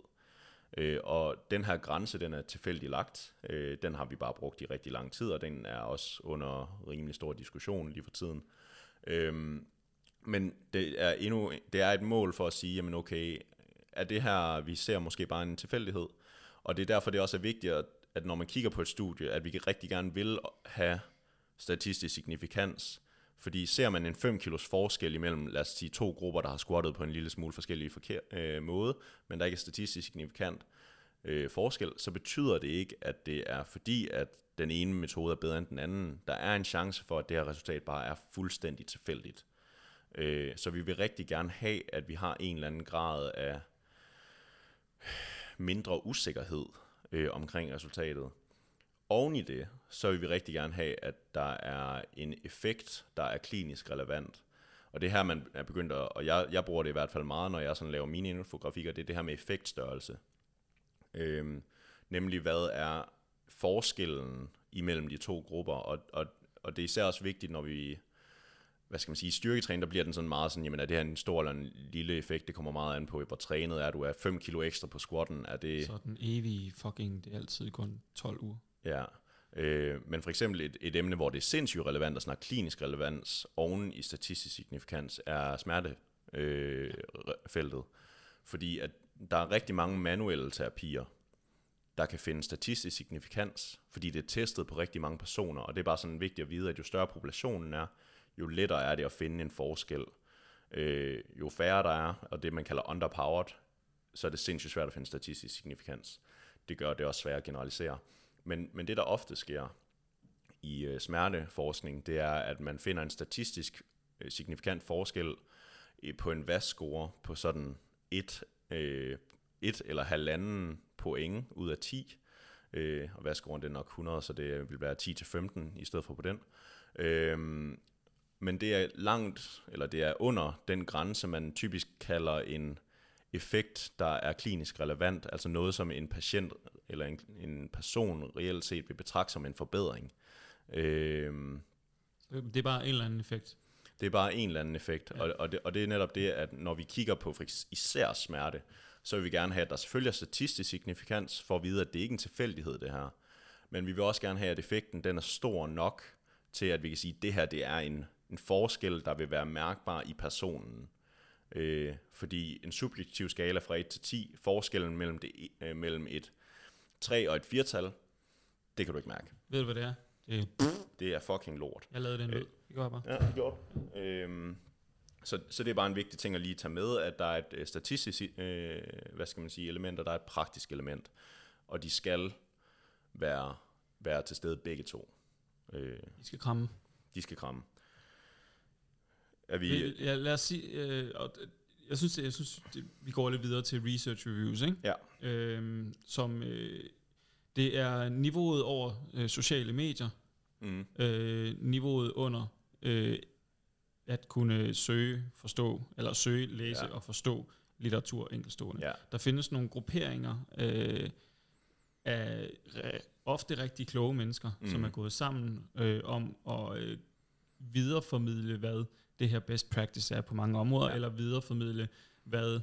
Og den her grænse, den er tilfældig lagt, den har vi bare brugt i rigtig lang tid, og den er også under rimelig stor diskussion lige for tiden. Men det er et mål for at sige, jamen okay, er det her, vi ser måske bare en tilfældighed, og det er derfor, det også er vigtigt, at når man kigger på et studie, at vi rigtig gerne vil have statistisk signifikans, fordi ser man en 5 kilos forskel imellem, lad os sige, 2 grupper, der har squattet på en lille smule forskellige måde, men der ikke er statistisk signifikant forskel, så betyder det ikke, at det er fordi, at den ene metode er bedre end den anden. Der er en chance for, at det her resultat bare er fuldstændig tilfældigt. Så vi vil rigtig gerne have, at vi har en eller anden grad af mindre usikkerhed omkring resultatet. Oven i det, så vil vi rigtig gerne have, at der er en effekt, der er klinisk relevant. Og det her, man er begyndt at, og jeg bruger det i hvert fald meget, når jeg sådan laver mine infografikker, det er det her med effektstørrelse. Nemlig, hvad er forskellen imellem de 2 grupper? Og det er især også vigtigt, når vi, hvad skal man sige, i styrketræning, der bliver den sådan meget sådan, jamen er det her en stor eller en lille effekt, det kommer meget an på, hvor trænet er du, er 5 kilo ekstra på squatten, er det... Så den evige fucking, det er altid kun 12 uger. Ja, men for eksempel et emne, hvor det er sindssygt relevant at snakke klinisk relevans oven i statistisk signifikans, er smertefeltet. Fordi at der er rigtig mange manuelle terapier, der kan finde statistisk signifikans, fordi det er testet på rigtig mange personer, og det er bare sådan vigtigt at vide, at jo større populationen er, jo lettere er det at finde en forskel. Jo færre der er, og det man kalder underpowered, så er det sindssygt svært at finde statistisk signifikans. Det gør det også svært at generalisere. Men det, der ofte sker i smerteforskning, det er, at man finder en statistisk signifikant forskel på en VAS-score på sådan 1 eller 1,5 point ud af 10. Og VAS-scoren det er nok 100, så det vil være 10-15 i stedet for på den. Men det er langt, eller det er under den grænse, man typisk kalder en effekt, der er klinisk relevant, altså noget, som en patient eller en person reelt set vil betragte som en forbedring. Det er bare en eller anden effekt. Det er bare en eller anden effekt, ja. og det er netop det, at når vi kigger på især smerte, så vil vi gerne have, at der selvfølgelig er statistisk signifikans for at vide, at det ikke er en tilfældighed, det her. Men vi vil også gerne have, at effekten den er stor nok til, at vi kan sige, at det her det er en forskel, der vil være mærkbar i personen. Fordi en subjektiv skala fra 1 til 10, forskellen mellem et 3 og et 4-tal, det kan du ikke mærke. Ved du, hvad det er? Det er fucking lort. Jeg lavede den lyd. Det gør jeg bare. Ja, det gjorde du. Så det er bare en vigtig ting at lige tage med, at der er et statistisk element, og der er et praktisk element. Og de skal være til stede begge to. De skal kramme. Er vi... Ja, lad os sige... Jeg synes, vi går lidt videre til research reviews, ikke? Ja. Det er niveauet over sociale medier, niveauet under at kunne søge, læse og forstå litteratur enkeltstående. Ja. Der findes nogle grupperinger af ofte rigtig kloge mennesker, som er gået sammen om at videreformidle, hvad det her best practice er på mange områder, eller videreformidle, hvad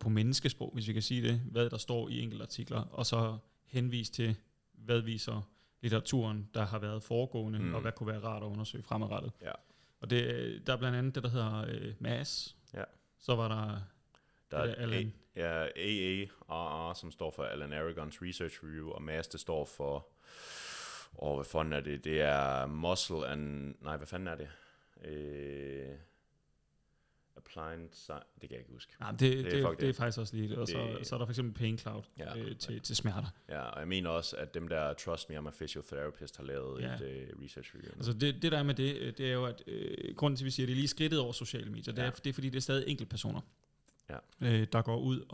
på menneskesprog, hvis vi kan sige det, hvad der står i enkeltartikler, og så henvise til, hvad viser litteraturen, der har været foregående, og hvad kunne være rart at undersøge fremadrettet. Ja. Og der er blandt andet det, der hedder MAS. Ja. Så var der AARR, som står for Alan Aragons Research Review, og MAS, det står for... hvad fanden er det? Det er Muscle and... Nej, hvad fanden er det? Applied Science... Det kan jeg ikke huske. Nej, det er faktisk også lige det. Og så er der for eksempel Pain Cloud til smerter. Ja, og jeg mener også, at dem der Trust Me, I'm a Physical Therapist har lavet et research review. Altså det der er med det, det er jo, at grunden til, at vi siger, at det er lige skridtet over sociale medier, det er fordi, det er stadig enkeltpersoner, der går ud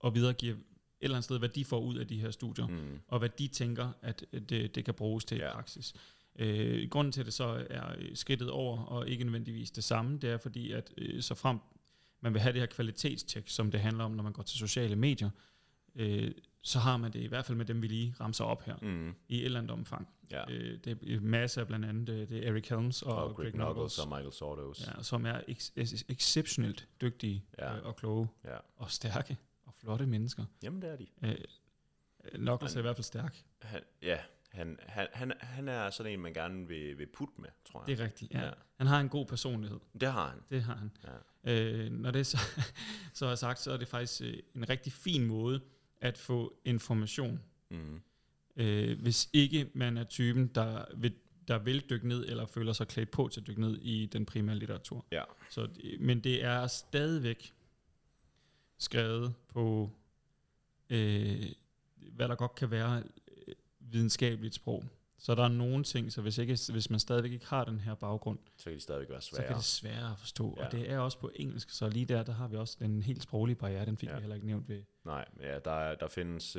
og videregiver et eller andet sted, hvad de får ud af de her studier, og hvad de tænker, at det kan bruges til i praksis. Grunden til det så er skridtet over og ikke nødvendigvis det samme, det er fordi, at så frem man vil have det her kvalitetstjek, som det handler om, når man går til sociale medier, så har man det i hvert fald med dem, vi lige ramser op her, i et eller andet omfang. Ja. Det er masser af blandt andet, det er Eric Helms og Greg Nuckols og Michael Sautos, som er exceptionelt dygtige og kloge og stærke og flotte mennesker. Jamen, det er de. Nuckols er i hvert fald stærk. Han er sådan en, man gerne vil putte med, tror jeg. Det er rigtigt, ja. Han har en god personlighed. Det har han. Ja. Når det så er sagt, så er det faktisk en rigtig fin måde at få information. Hvis ikke man er typen, der vil dykke ned, eller føler sig klædt på til at dykke ned i den primære litteratur. Ja. Men det er stadigvæk skrevet på, hvad der godt kan være... videnskabeligt sprog. Så der er nogle ting, så hvis man stadigvæk ikke har den her baggrund, så kan det stadigvæk være svære. Så kan det svære at forstå. Ja. Og det er også på engelsk, så lige der har vi også den helt sproglige barriere, den fik vi heller ikke nævnt ved. Nej, der findes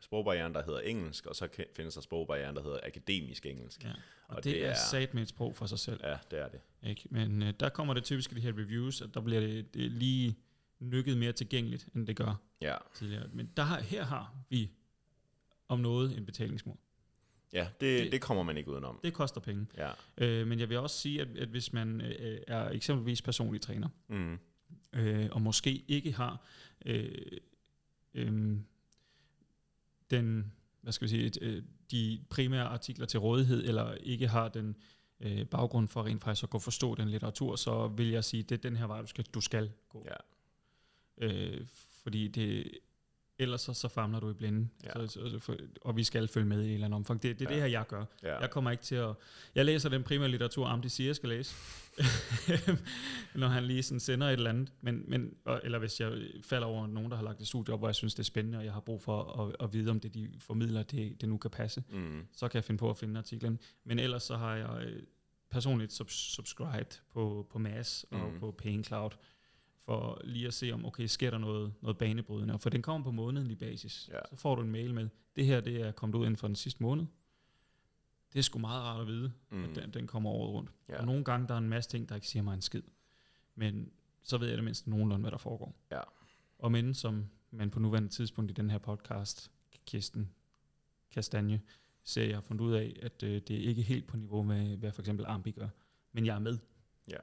sprogbarrieren, der hedder engelsk, og så findes der sprogbarrieren, der hedder akademisk engelsk. Ja. Og det er sat med et sprog for sig selv. Ja, det er det. Ikke? Men der kommer det typisk i de her reviews, at der bliver det lige nykket mere tilgængeligt, end det gør tidligere. Men her har vi om noget en betalingsmur. Ja, det kommer man ikke udenom. Det koster penge. Ja. Men jeg vil også sige, at hvis man er eksempelvis personlig træner, og måske ikke har den, hvad skal vi sige, de primære artikler til rådighed, eller ikke har den baggrund for rent faktisk at kunne forstå den litteratur, så vil jeg sige, det er den her vej, du skal gå. Ja. Fordi det... Ellers så famler du i blinde, og vi skal følge med i en eller anden omfang. Det er det her, jeg gør. Ja. Jeg kommer ikke til at... Jeg læser den primære litteratur, Amdi siger, skal læse, når han lige sådan sender et eller andet. Eller hvis jeg falder over nogen, der har lagt et studie op, hvor jeg synes, det er spændende, og jeg har brug for at vide, om det, de formidler, det nu kan passe, så kan jeg finde artiklen. Men ellers så har jeg personligt subscribed på MAS og på Pain Cloud, for lige at se om, okay, sker der noget banebrydende, for den kommer på månedlig basis. Ja. Så får du en mail med, det her det er kommet ud inden for den sidste måned. Det er sgu meget rart at vide, at den kommer året rundt. Ja. Og nogle gange, der er en masse ting, der ikke siger mig en skid. Men så ved jeg det mindst nogenlunde, hvad der foregår. Ja. Og men som man på nuværende tidspunkt i den her podcast, Kirsten Kastanje, ser jeg har fundet ud af, at det er ikke helt på niveau med, hvad for eksempel AMBI gør. Men jeg er med. Ja.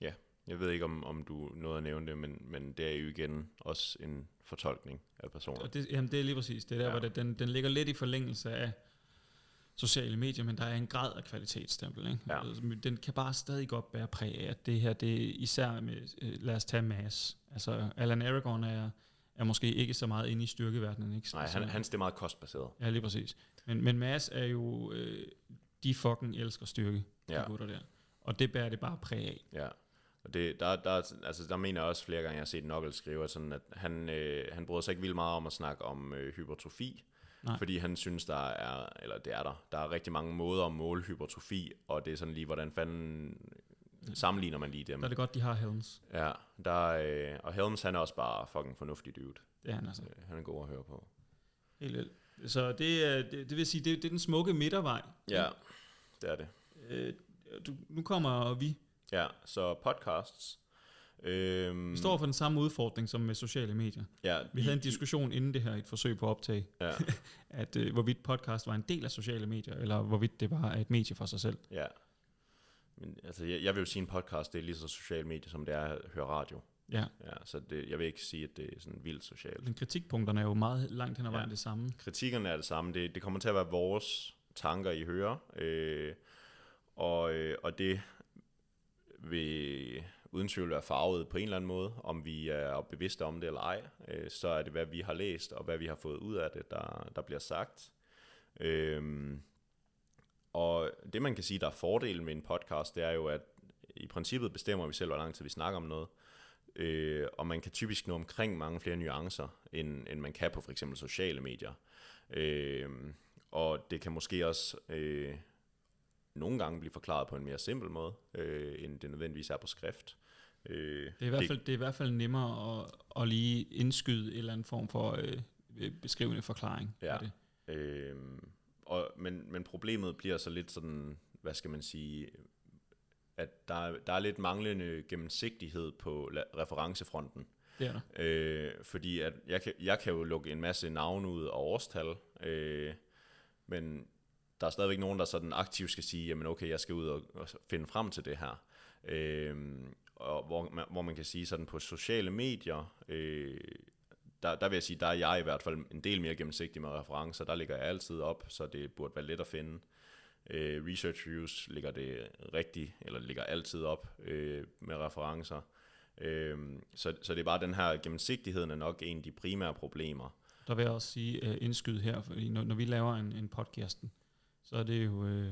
Ja, jeg ved ikke, om du nåede at nævne det, men det er jo igen også en fortolkning af personer. Og det, jamen det er lige præcis. Det er der, ja, hvor den ligger lidt i forlængelse af sociale medier, men der er en grad af kvalitetsstempel, ikke? Ja. Altså, den kan bare stadig godt bære præg af, at det her, det er især med, lad os tage MAS. Altså, Alan Aragon er måske ikke så meget inde i styrkeverdenen, ikke? Nej, hans det er meget kostbaseret. Ja, lige præcis. Men MAS er jo, de fucking elsker styrke, ja, de gutter der. Og det bærer det bare præg af. Ja. Og det, der mener jeg også flere gange, jeg har set Nuckols skrive, sådan at han bryder sig ikke vildt meget om at snakke om hypertrofi. Nej. Fordi han synes, der er rigtig mange måder at måle hypertrofi, og det er sådan lige, hvordan fanden sammenligner man lige dem. Der er det godt, de har Helms. Ja, og Helms, han er også bare fucking fornuftig dude. Det er han altså. Han er god at høre på. Helt vildt. Så det vil sige, det er den smukke midtervej. Ja, det er det. Nu kommer vi. Ja, så podcasts. Vi står for den samme udfordring som med sociale medier. Ja, vi havde en diskussion inden det her, et forsøg på optag, ja, at hvorvidt podcast var en del af sociale medier, eller hvorvidt det var et medie for sig selv. Ja. Men, altså, jeg vil jo sige, en podcast, det er lige så sociale medier, som det er at høre radio. Ja. Ja, så jeg vil ikke sige, at det er sådan vildt socialt. Men kritikpunkterne er jo meget langt hen ad vejen, ja, det samme. Kritikkerne er det samme. Det kommer til at være vores tanker, I hører. Og det vil uden tvivl være farvet på en eller anden måde, om vi er bevidste om det eller ej, så er det, hvad vi har læst, og hvad vi har fået ud af det, der bliver sagt. Og det, man kan sige, der er fordelen med en podcast, det er jo, at i princippet bestemmer vi selv, hvor lang tid vi snakker om noget, og man kan typisk nå omkring mange flere nuancer, end man kan på for eksempel sociale medier. Og det kan måske også nogle gange blive forklaret på en mere simpel måde, end det nødvendigvis er på skrift. Det er i hvert fald nemmere at lige indskyde en eller anden form for beskrivende forklaring. Ja. Det. Men problemet bliver så lidt sådan, hvad skal man sige, at der er lidt manglende gennemsigtighed på referencefronten. Det er der. Fordi at jeg kan jo lukke en masse navne ud og årstal, men der er stadigvæk nogen, der sådan aktivt skal sige, jamen okay, jeg skal ud og finde frem til det her. Og hvor man kan sige sådan på sociale medier, der vil jeg sige, der er jeg i hvert fald en del mere gennemsigtig med referencer. Der ligger jeg altid op, så det burde være let at finde. Research Views ligger det rigtigt, eller ligger altid op med referencer. Så det er bare den her gennemsigtigheden er nok en af de primære problemer. Der vil jeg også sige indskyld her, fordi når vi laver en podcasten, så er det jo,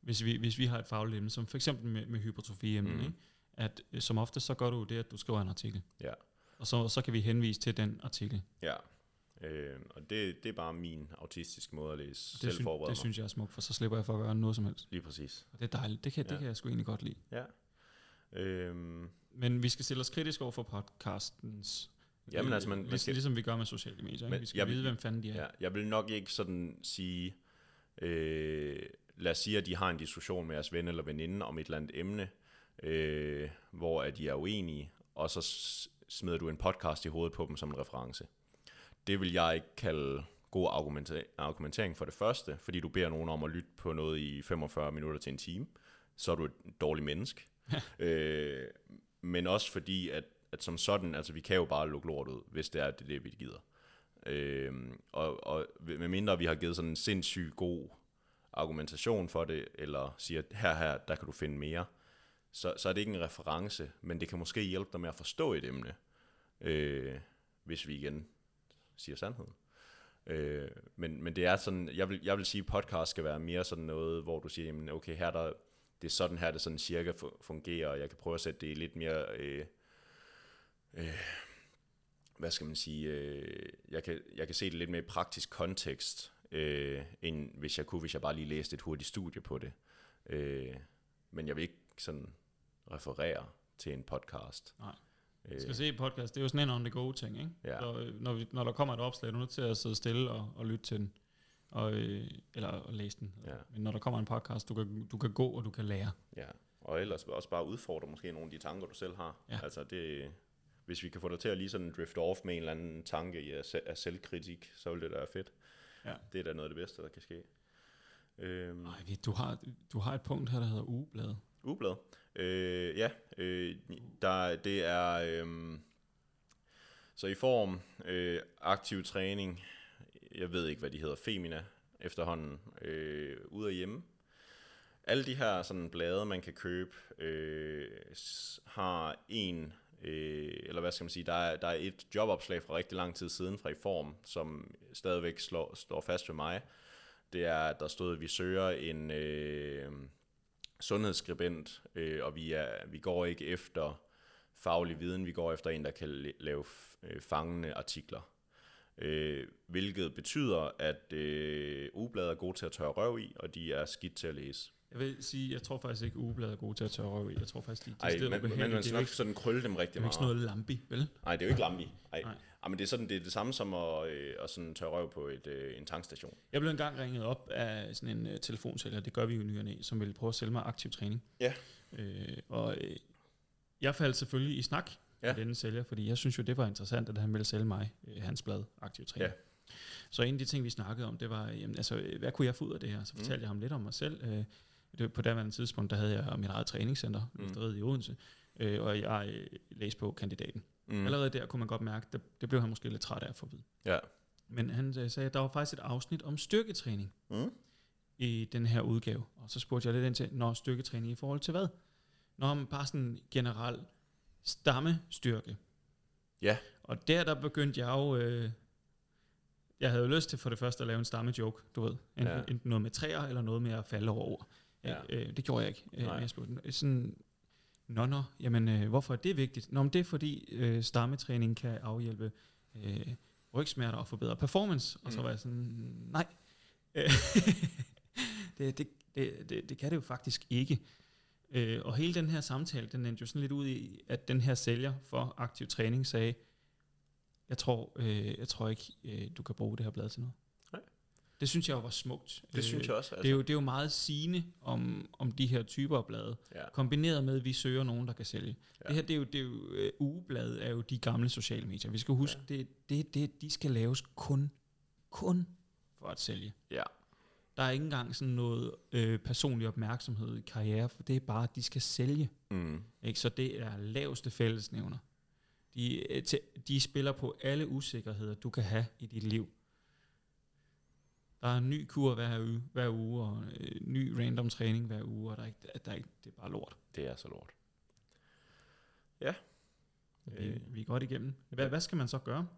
hvis vi har et fagligt emne, som for eksempel med hypertrofi-emnen, ikke? At som ofte så gør du det, at du skriver en artikel. Ja. Og så kan vi henvise til den artikel. Ja, og det er bare min autistiske måde at læse selvforberedt. Det synes jeg er smukt, for så slipper jeg for at gøre noget som helst. Lige præcis. Og det er dejligt, det kan jeg sgu egentlig godt lide. Ja. Men vi skal stille os kritisk over for podcastens. Jamen, altså ligesom vi gør med sociale medier, men vi skal vide, hvem fanden de er. Ja, jeg vil nok ikke sådan sige, lad os sige, at de har en diskussion med jeres ven eller veninde om et eller andet emne, hvor at de er uenige, og så smider du en podcast i hovedet på dem som en reference. Det vil jeg ikke kalde god argumentering for det første, fordi du beder nogen om at lytte på noget i 45 minutter til en time, så er du et dårligt menneske. Men også fordi, at som sådan, altså vi kan jo bare lukke lort ud, hvis det er det vi gider. Og medmindre vi har givet sådan en sindssygt god argumentation for det, eller siger, at her, der kan du finde mere, så er det ikke en reference, men det kan måske hjælpe dig med at forstå et emne, hvis vi igen siger sandheden. Men det er sådan, jeg vil sige, at podcast skal være mere sådan noget, hvor du siger, jamen, okay, det er sådan her, det sådan cirka fungerer, og jeg kan prøve at sætte det i lidt mere... hvad skal man sige, jeg kan se det lidt mere i praktisk kontekst, end hvis jeg bare lige læste et hurtigt studie på det. Men jeg vil ikke sådan referere til en podcast. Nej. Jeg skal se podcast, det er jo sådan en on the go ting, ikke? Ja. Så, når der kommer et opslag, du er nødt til at sidde stille og lytte til den, eller læse den. Ja. Men når der kommer en podcast, du kan gå, og du kan lære. Ja, og ellers også bare udfordre måske nogle af de tanker, du selv har. Ja. Altså det... hvis vi kan få dig til at lige sådan drift off med en eller anden tanke i af selvkritik, så vil det da være fedt. Ja. Det er da noget af det bedste, der kan ske. Ej, du har et punkt her, der hedder ugeblad. Ugeblad? Det er... så i form, aktiv træning, jeg ved ikke, hvad de hedder, Femina efterhånden, ude og hjemme. Alle de her sådan blade, man kan købe, har en... eller hvad skal man sige, der er et jobopslag fra rigtig lang tid siden fra i form, som stadigvæk står fast ved mig. Det er, at der stod, at vi søger en sundhedsskribent, og vi går ikke efter faglig viden, vi går efter en, der kan lave fangende artikler. Hvilket betyder, at ugebladet er gode til at tørre røv i, og de er skidt til at læse. Jeg vil sige, jeg tror faktisk ikke, ugebladet er gode til at tørre røv i. Jeg tror faktisk lige, det er men man skal ikke sådan krølle dem rigtig meget. Det er ikke sådan noget lambi, vel? Nej, det er jo ikke lambi. Ej, men det er, sådan, det er det samme som at sådan tørre røv på en tankstation. Jeg blev engang ringet op af sådan en telefonsælger, det gør vi jo nyerne, som ville prøve at sælge mig aktiv træning. Ja. Jeg faldt selvfølgelig i snak med denne sælger, fordi jeg synes jo, det var interessant, at han ville sælge mig hans blad aktiv træning. Ja. Så en af de ting, vi snakkede om, det var, jamen, altså, hvad kunne jeg få ud af det her? Så fortalte jeg ham lidt om mig selv. På daværende tidspunkt, der havde jeg mit eget træningscenter, Løfteriet i Odense, og jeg læste på kandidaten. Allerede der kunne man godt mærke, det blev han måske lidt træt af at få vid. Ja. Men han sagde, at der var faktisk et afsnit om styrketræning i den her udgave. Og så spurgte jeg lidt ind til, når styrketræning i forhold til hvad? Når man bare sådan generelt stammestyrke. Ja. Og der begyndte jeg jo... jeg havde jo lyst til for det første at lave en stammejoke, du ved. Enten noget med træer, eller noget med at falde over. Ja. Det gjorde jeg ikke. Jeg spurgte sådan, jamen hvorfor er det vigtigt? Nå, men det er fordi stammetræning kan afhjælpe rygsmerter og forbedre performance. Og så var jeg sådan, nej. det kan det jo faktisk ikke. Og hele den her samtale, den endte jo sådan lidt ud i, at den her sælger for aktiv træning sagde, jeg tror ikke, du kan bruge det her blad til noget. Nej. Det synes jeg jo var smukt. Det synes jeg også. Altså. Det er jo meget sigende om de her typer af blade, kombineret med, at vi søger nogen, der kan sælge. Ja. Det her, det er jo ugebladet er jo de gamle sociale medier. Vi skal huske, det de skal laves kun for at sælge. Ja. Der er ikke engang sådan noget personlig opmærksomhed i karriere, for det er bare, at de skal sælge. Ikke? Så det er laveste fællesnævner. De spiller på alle usikkerheder, du kan have i dit liv. Der er en ny kur hver uge, og ny random træning hver uge, og det er bare lort. Det er så lort. Ja. Vi er godt igennem. Hvad skal man så gøre?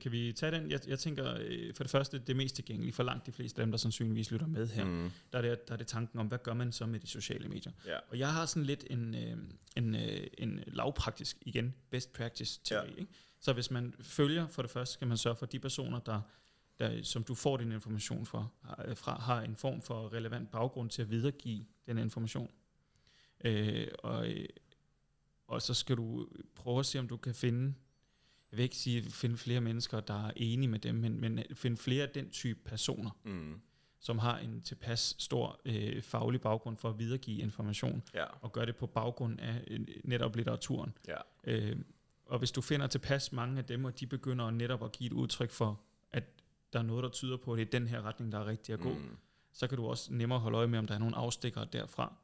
Kan vi tage den? Jeg tænker for det første, det mest tilgængelige for langt de fleste af dem, der sandsynligvis lytter med her, der er det tanken om, hvad gør man så med de sociale medier? Ja. Og jeg har sådan lidt en lavpraktisk, igen, best practice teori. Ja. Så hvis man følger, for det første skal man sørge for, de personer, der som du får din information fra, har en form for relevant baggrund til at videregive den information. Og så skal du prøve at se, om du kan finde flere mennesker, der er enige med dem, men finde flere af den type personer, som har en tilpas stor faglig baggrund for at videregive information, og gøre det på baggrund af netop litteraturen. Ja. Og hvis du finder tilpas mange af dem, og de begynder netop at give et udtryk for, at der er noget, der tyder på, at det er den her retning, der er rigtig at gå, så kan du også nemmere holde øje med, om der er nogle afstikkere derfra,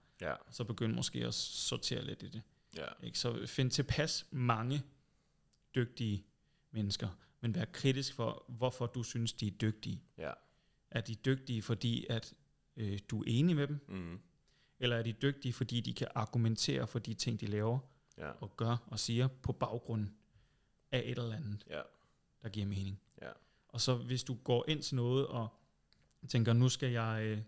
så begynd måske at sortere lidt i det. Ja. Ikke? Så find tilpas mange dygtige mennesker, men vær kritisk for, hvorfor du synes, de er dygtige. Ja. Er de dygtige, fordi at du er enig med dem? Eller er de dygtige, fordi de kan argumentere for de ting, de laver, og gør og siger, på baggrund af et eller andet, der giver mening? Ja. Og så hvis du går ind til noget og tænker, nu skal jeg...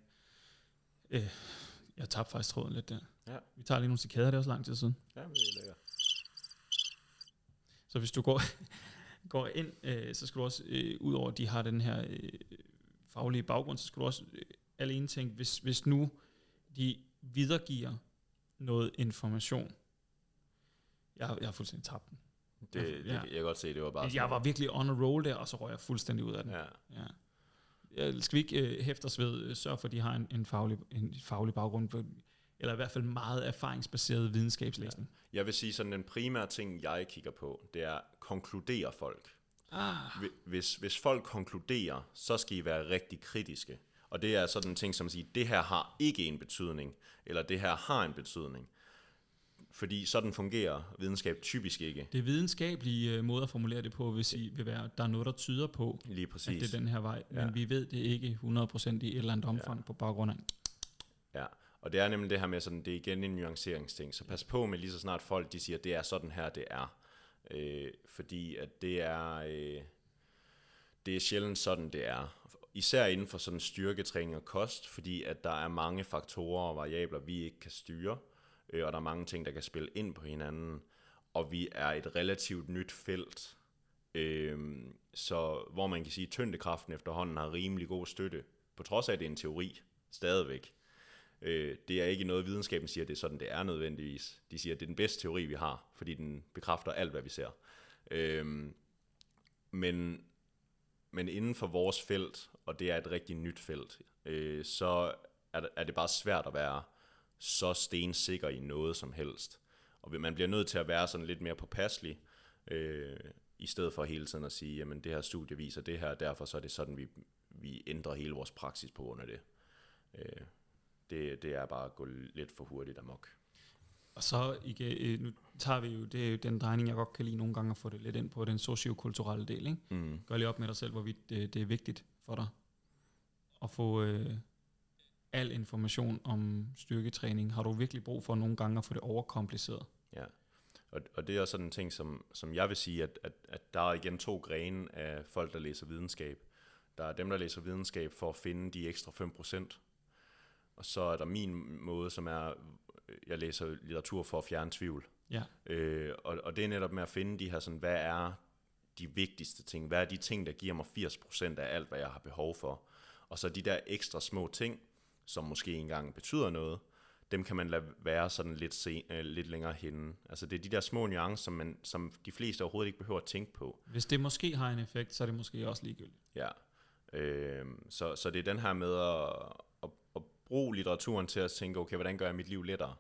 jeg tabte faktisk tråden lidt der. Ja. Vi tager lige nogle cikader, det er også lang tid siden. Ja, men det er lækkert. Så hvis du går ind, så skal du også, ud over at de har den her faglige baggrund, så skal du også alene tænke, hvis nu de videregiver noget information. Jeg har fuldstændig tabt den. Jeg kan godt se, det var bare... Jeg var virkelig on a roll der, og så røg jeg fuldstændig ud af den. Ja. Skal vi ikke hæfte os ved, sørg for, at de har en faglig baggrund. eller i hvert fald meget erfaringsbaseret videnskabslæsning. Ja. Jeg vil sige, sådan den primære ting, jeg kigger på, det er, konkluderer folk. Hvis folk konkluderer, så skal I være rigtig kritiske. Og det er sådan en ting, som siger, det her har ikke en betydning, eller det her har en betydning. Fordi sådan fungerer videnskab typisk ikke. Det er videnskabelige måder at formulere det på, hvis I vil være, der er noget, der tyder på, lige præcis, at det er den her vej. Ja. Men vi ved det ikke 100% i et eller andet omfang, ja, på baggrund af. Ja, og det er nemlig det her med, sådan, det er igen en nuanceringsting. Så pas på med lige så snart folk, de siger, det er sådan her, det er. Fordi at det er sjældent sådan, det er. Især inden for sådan styrketræning og kost, fordi at der er mange faktorer og variabler, vi ikke kan styre. Og der er mange ting, der kan spille ind på hinanden, og vi er et relativt nyt felt, så hvor man kan sige, at tyngdekraften efterhånden har rimelig god støtte, på trods af, at det er en teori, stadigvæk. Det er ikke noget, videnskaben siger, at det er sådan, det er nødvendigvis. De siger, at det er den bedste teori, vi har, fordi den bekræfter alt, hvad vi ser. Men inden for vores felt, og det er et rigtig nyt felt, så er det bare svært at være så stensikker i noget som helst. Og man bliver nødt til at være sådan lidt mere påpasselig, i stedet for hele tiden at sige, jamen det her studie viser det her, derfor så er det sådan, vi ændrer hele vores praksis på grund af det. Det er bare at gå lidt for hurtigt amok. Og så, nu tager vi jo, det er jo den drejning, jeg godt kan lide nogle gange at få det lidt ind på, den sociokulturelle del, ikke? Mm. Gør lige op med dig selv, hvorvidt det er vigtigt for dig at få... al information om styrketræning, har du virkelig brug for nogle gange at få det overkompliceret. Ja, og det er også sådan en ting, som jeg vil sige, at der er igen to grene af folk, der læser videnskab. Der er dem, der læser videnskab for at finde de ekstra 5%, og så er der min måde, som er, jeg læser litteratur for at fjerne tvivl. Ja. Og det er netop med at finde de her, sådan, hvad er de vigtigste ting, hvad er de ting, der giver mig 80% af alt, hvad jeg har behov for, og så de der ekstra små ting, som måske engang betyder noget, dem kan man lade være sådan lidt længere henne. Altså det er de der små nuancer, som de fleste overhovedet ikke behøver at tænke på. Hvis det måske har en effekt, så er det måske også ligegyldigt. Ja, så det er den her med at bruge litteraturen til at tænke, okay, hvordan gør jeg mit liv lettere?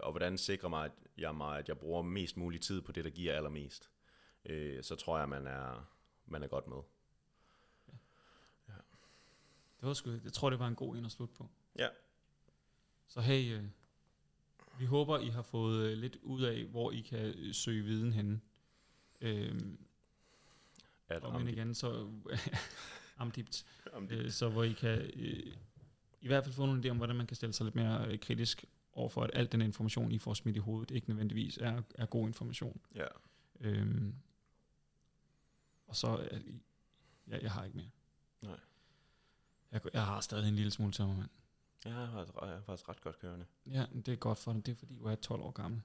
Og hvordan sikrer jeg bruger mest mulig tid på det, der giver allermest? Så tror jeg, man er godt med. Jeg tror, det var en god en at slutte på. Ja. Så hey, vi håber, I har fået lidt ud af, hvor I kan søge viden henne. Og men igen, så... amdipt. Så hvor I kan i hvert fald få nogle idéer om, hvordan man kan stille sig lidt mere kritisk overfor, at alt den information, I får smidt i hovedet, ikke nødvendigvis er god information. Ja. Og så... jeg har ikke mere. Nej. Jeg har stadig en lille smule tømmermand. Ja, jeg har faktisk ret godt kørende. Ja, det er godt for dig. Det er fordi, du er 12 år gammel.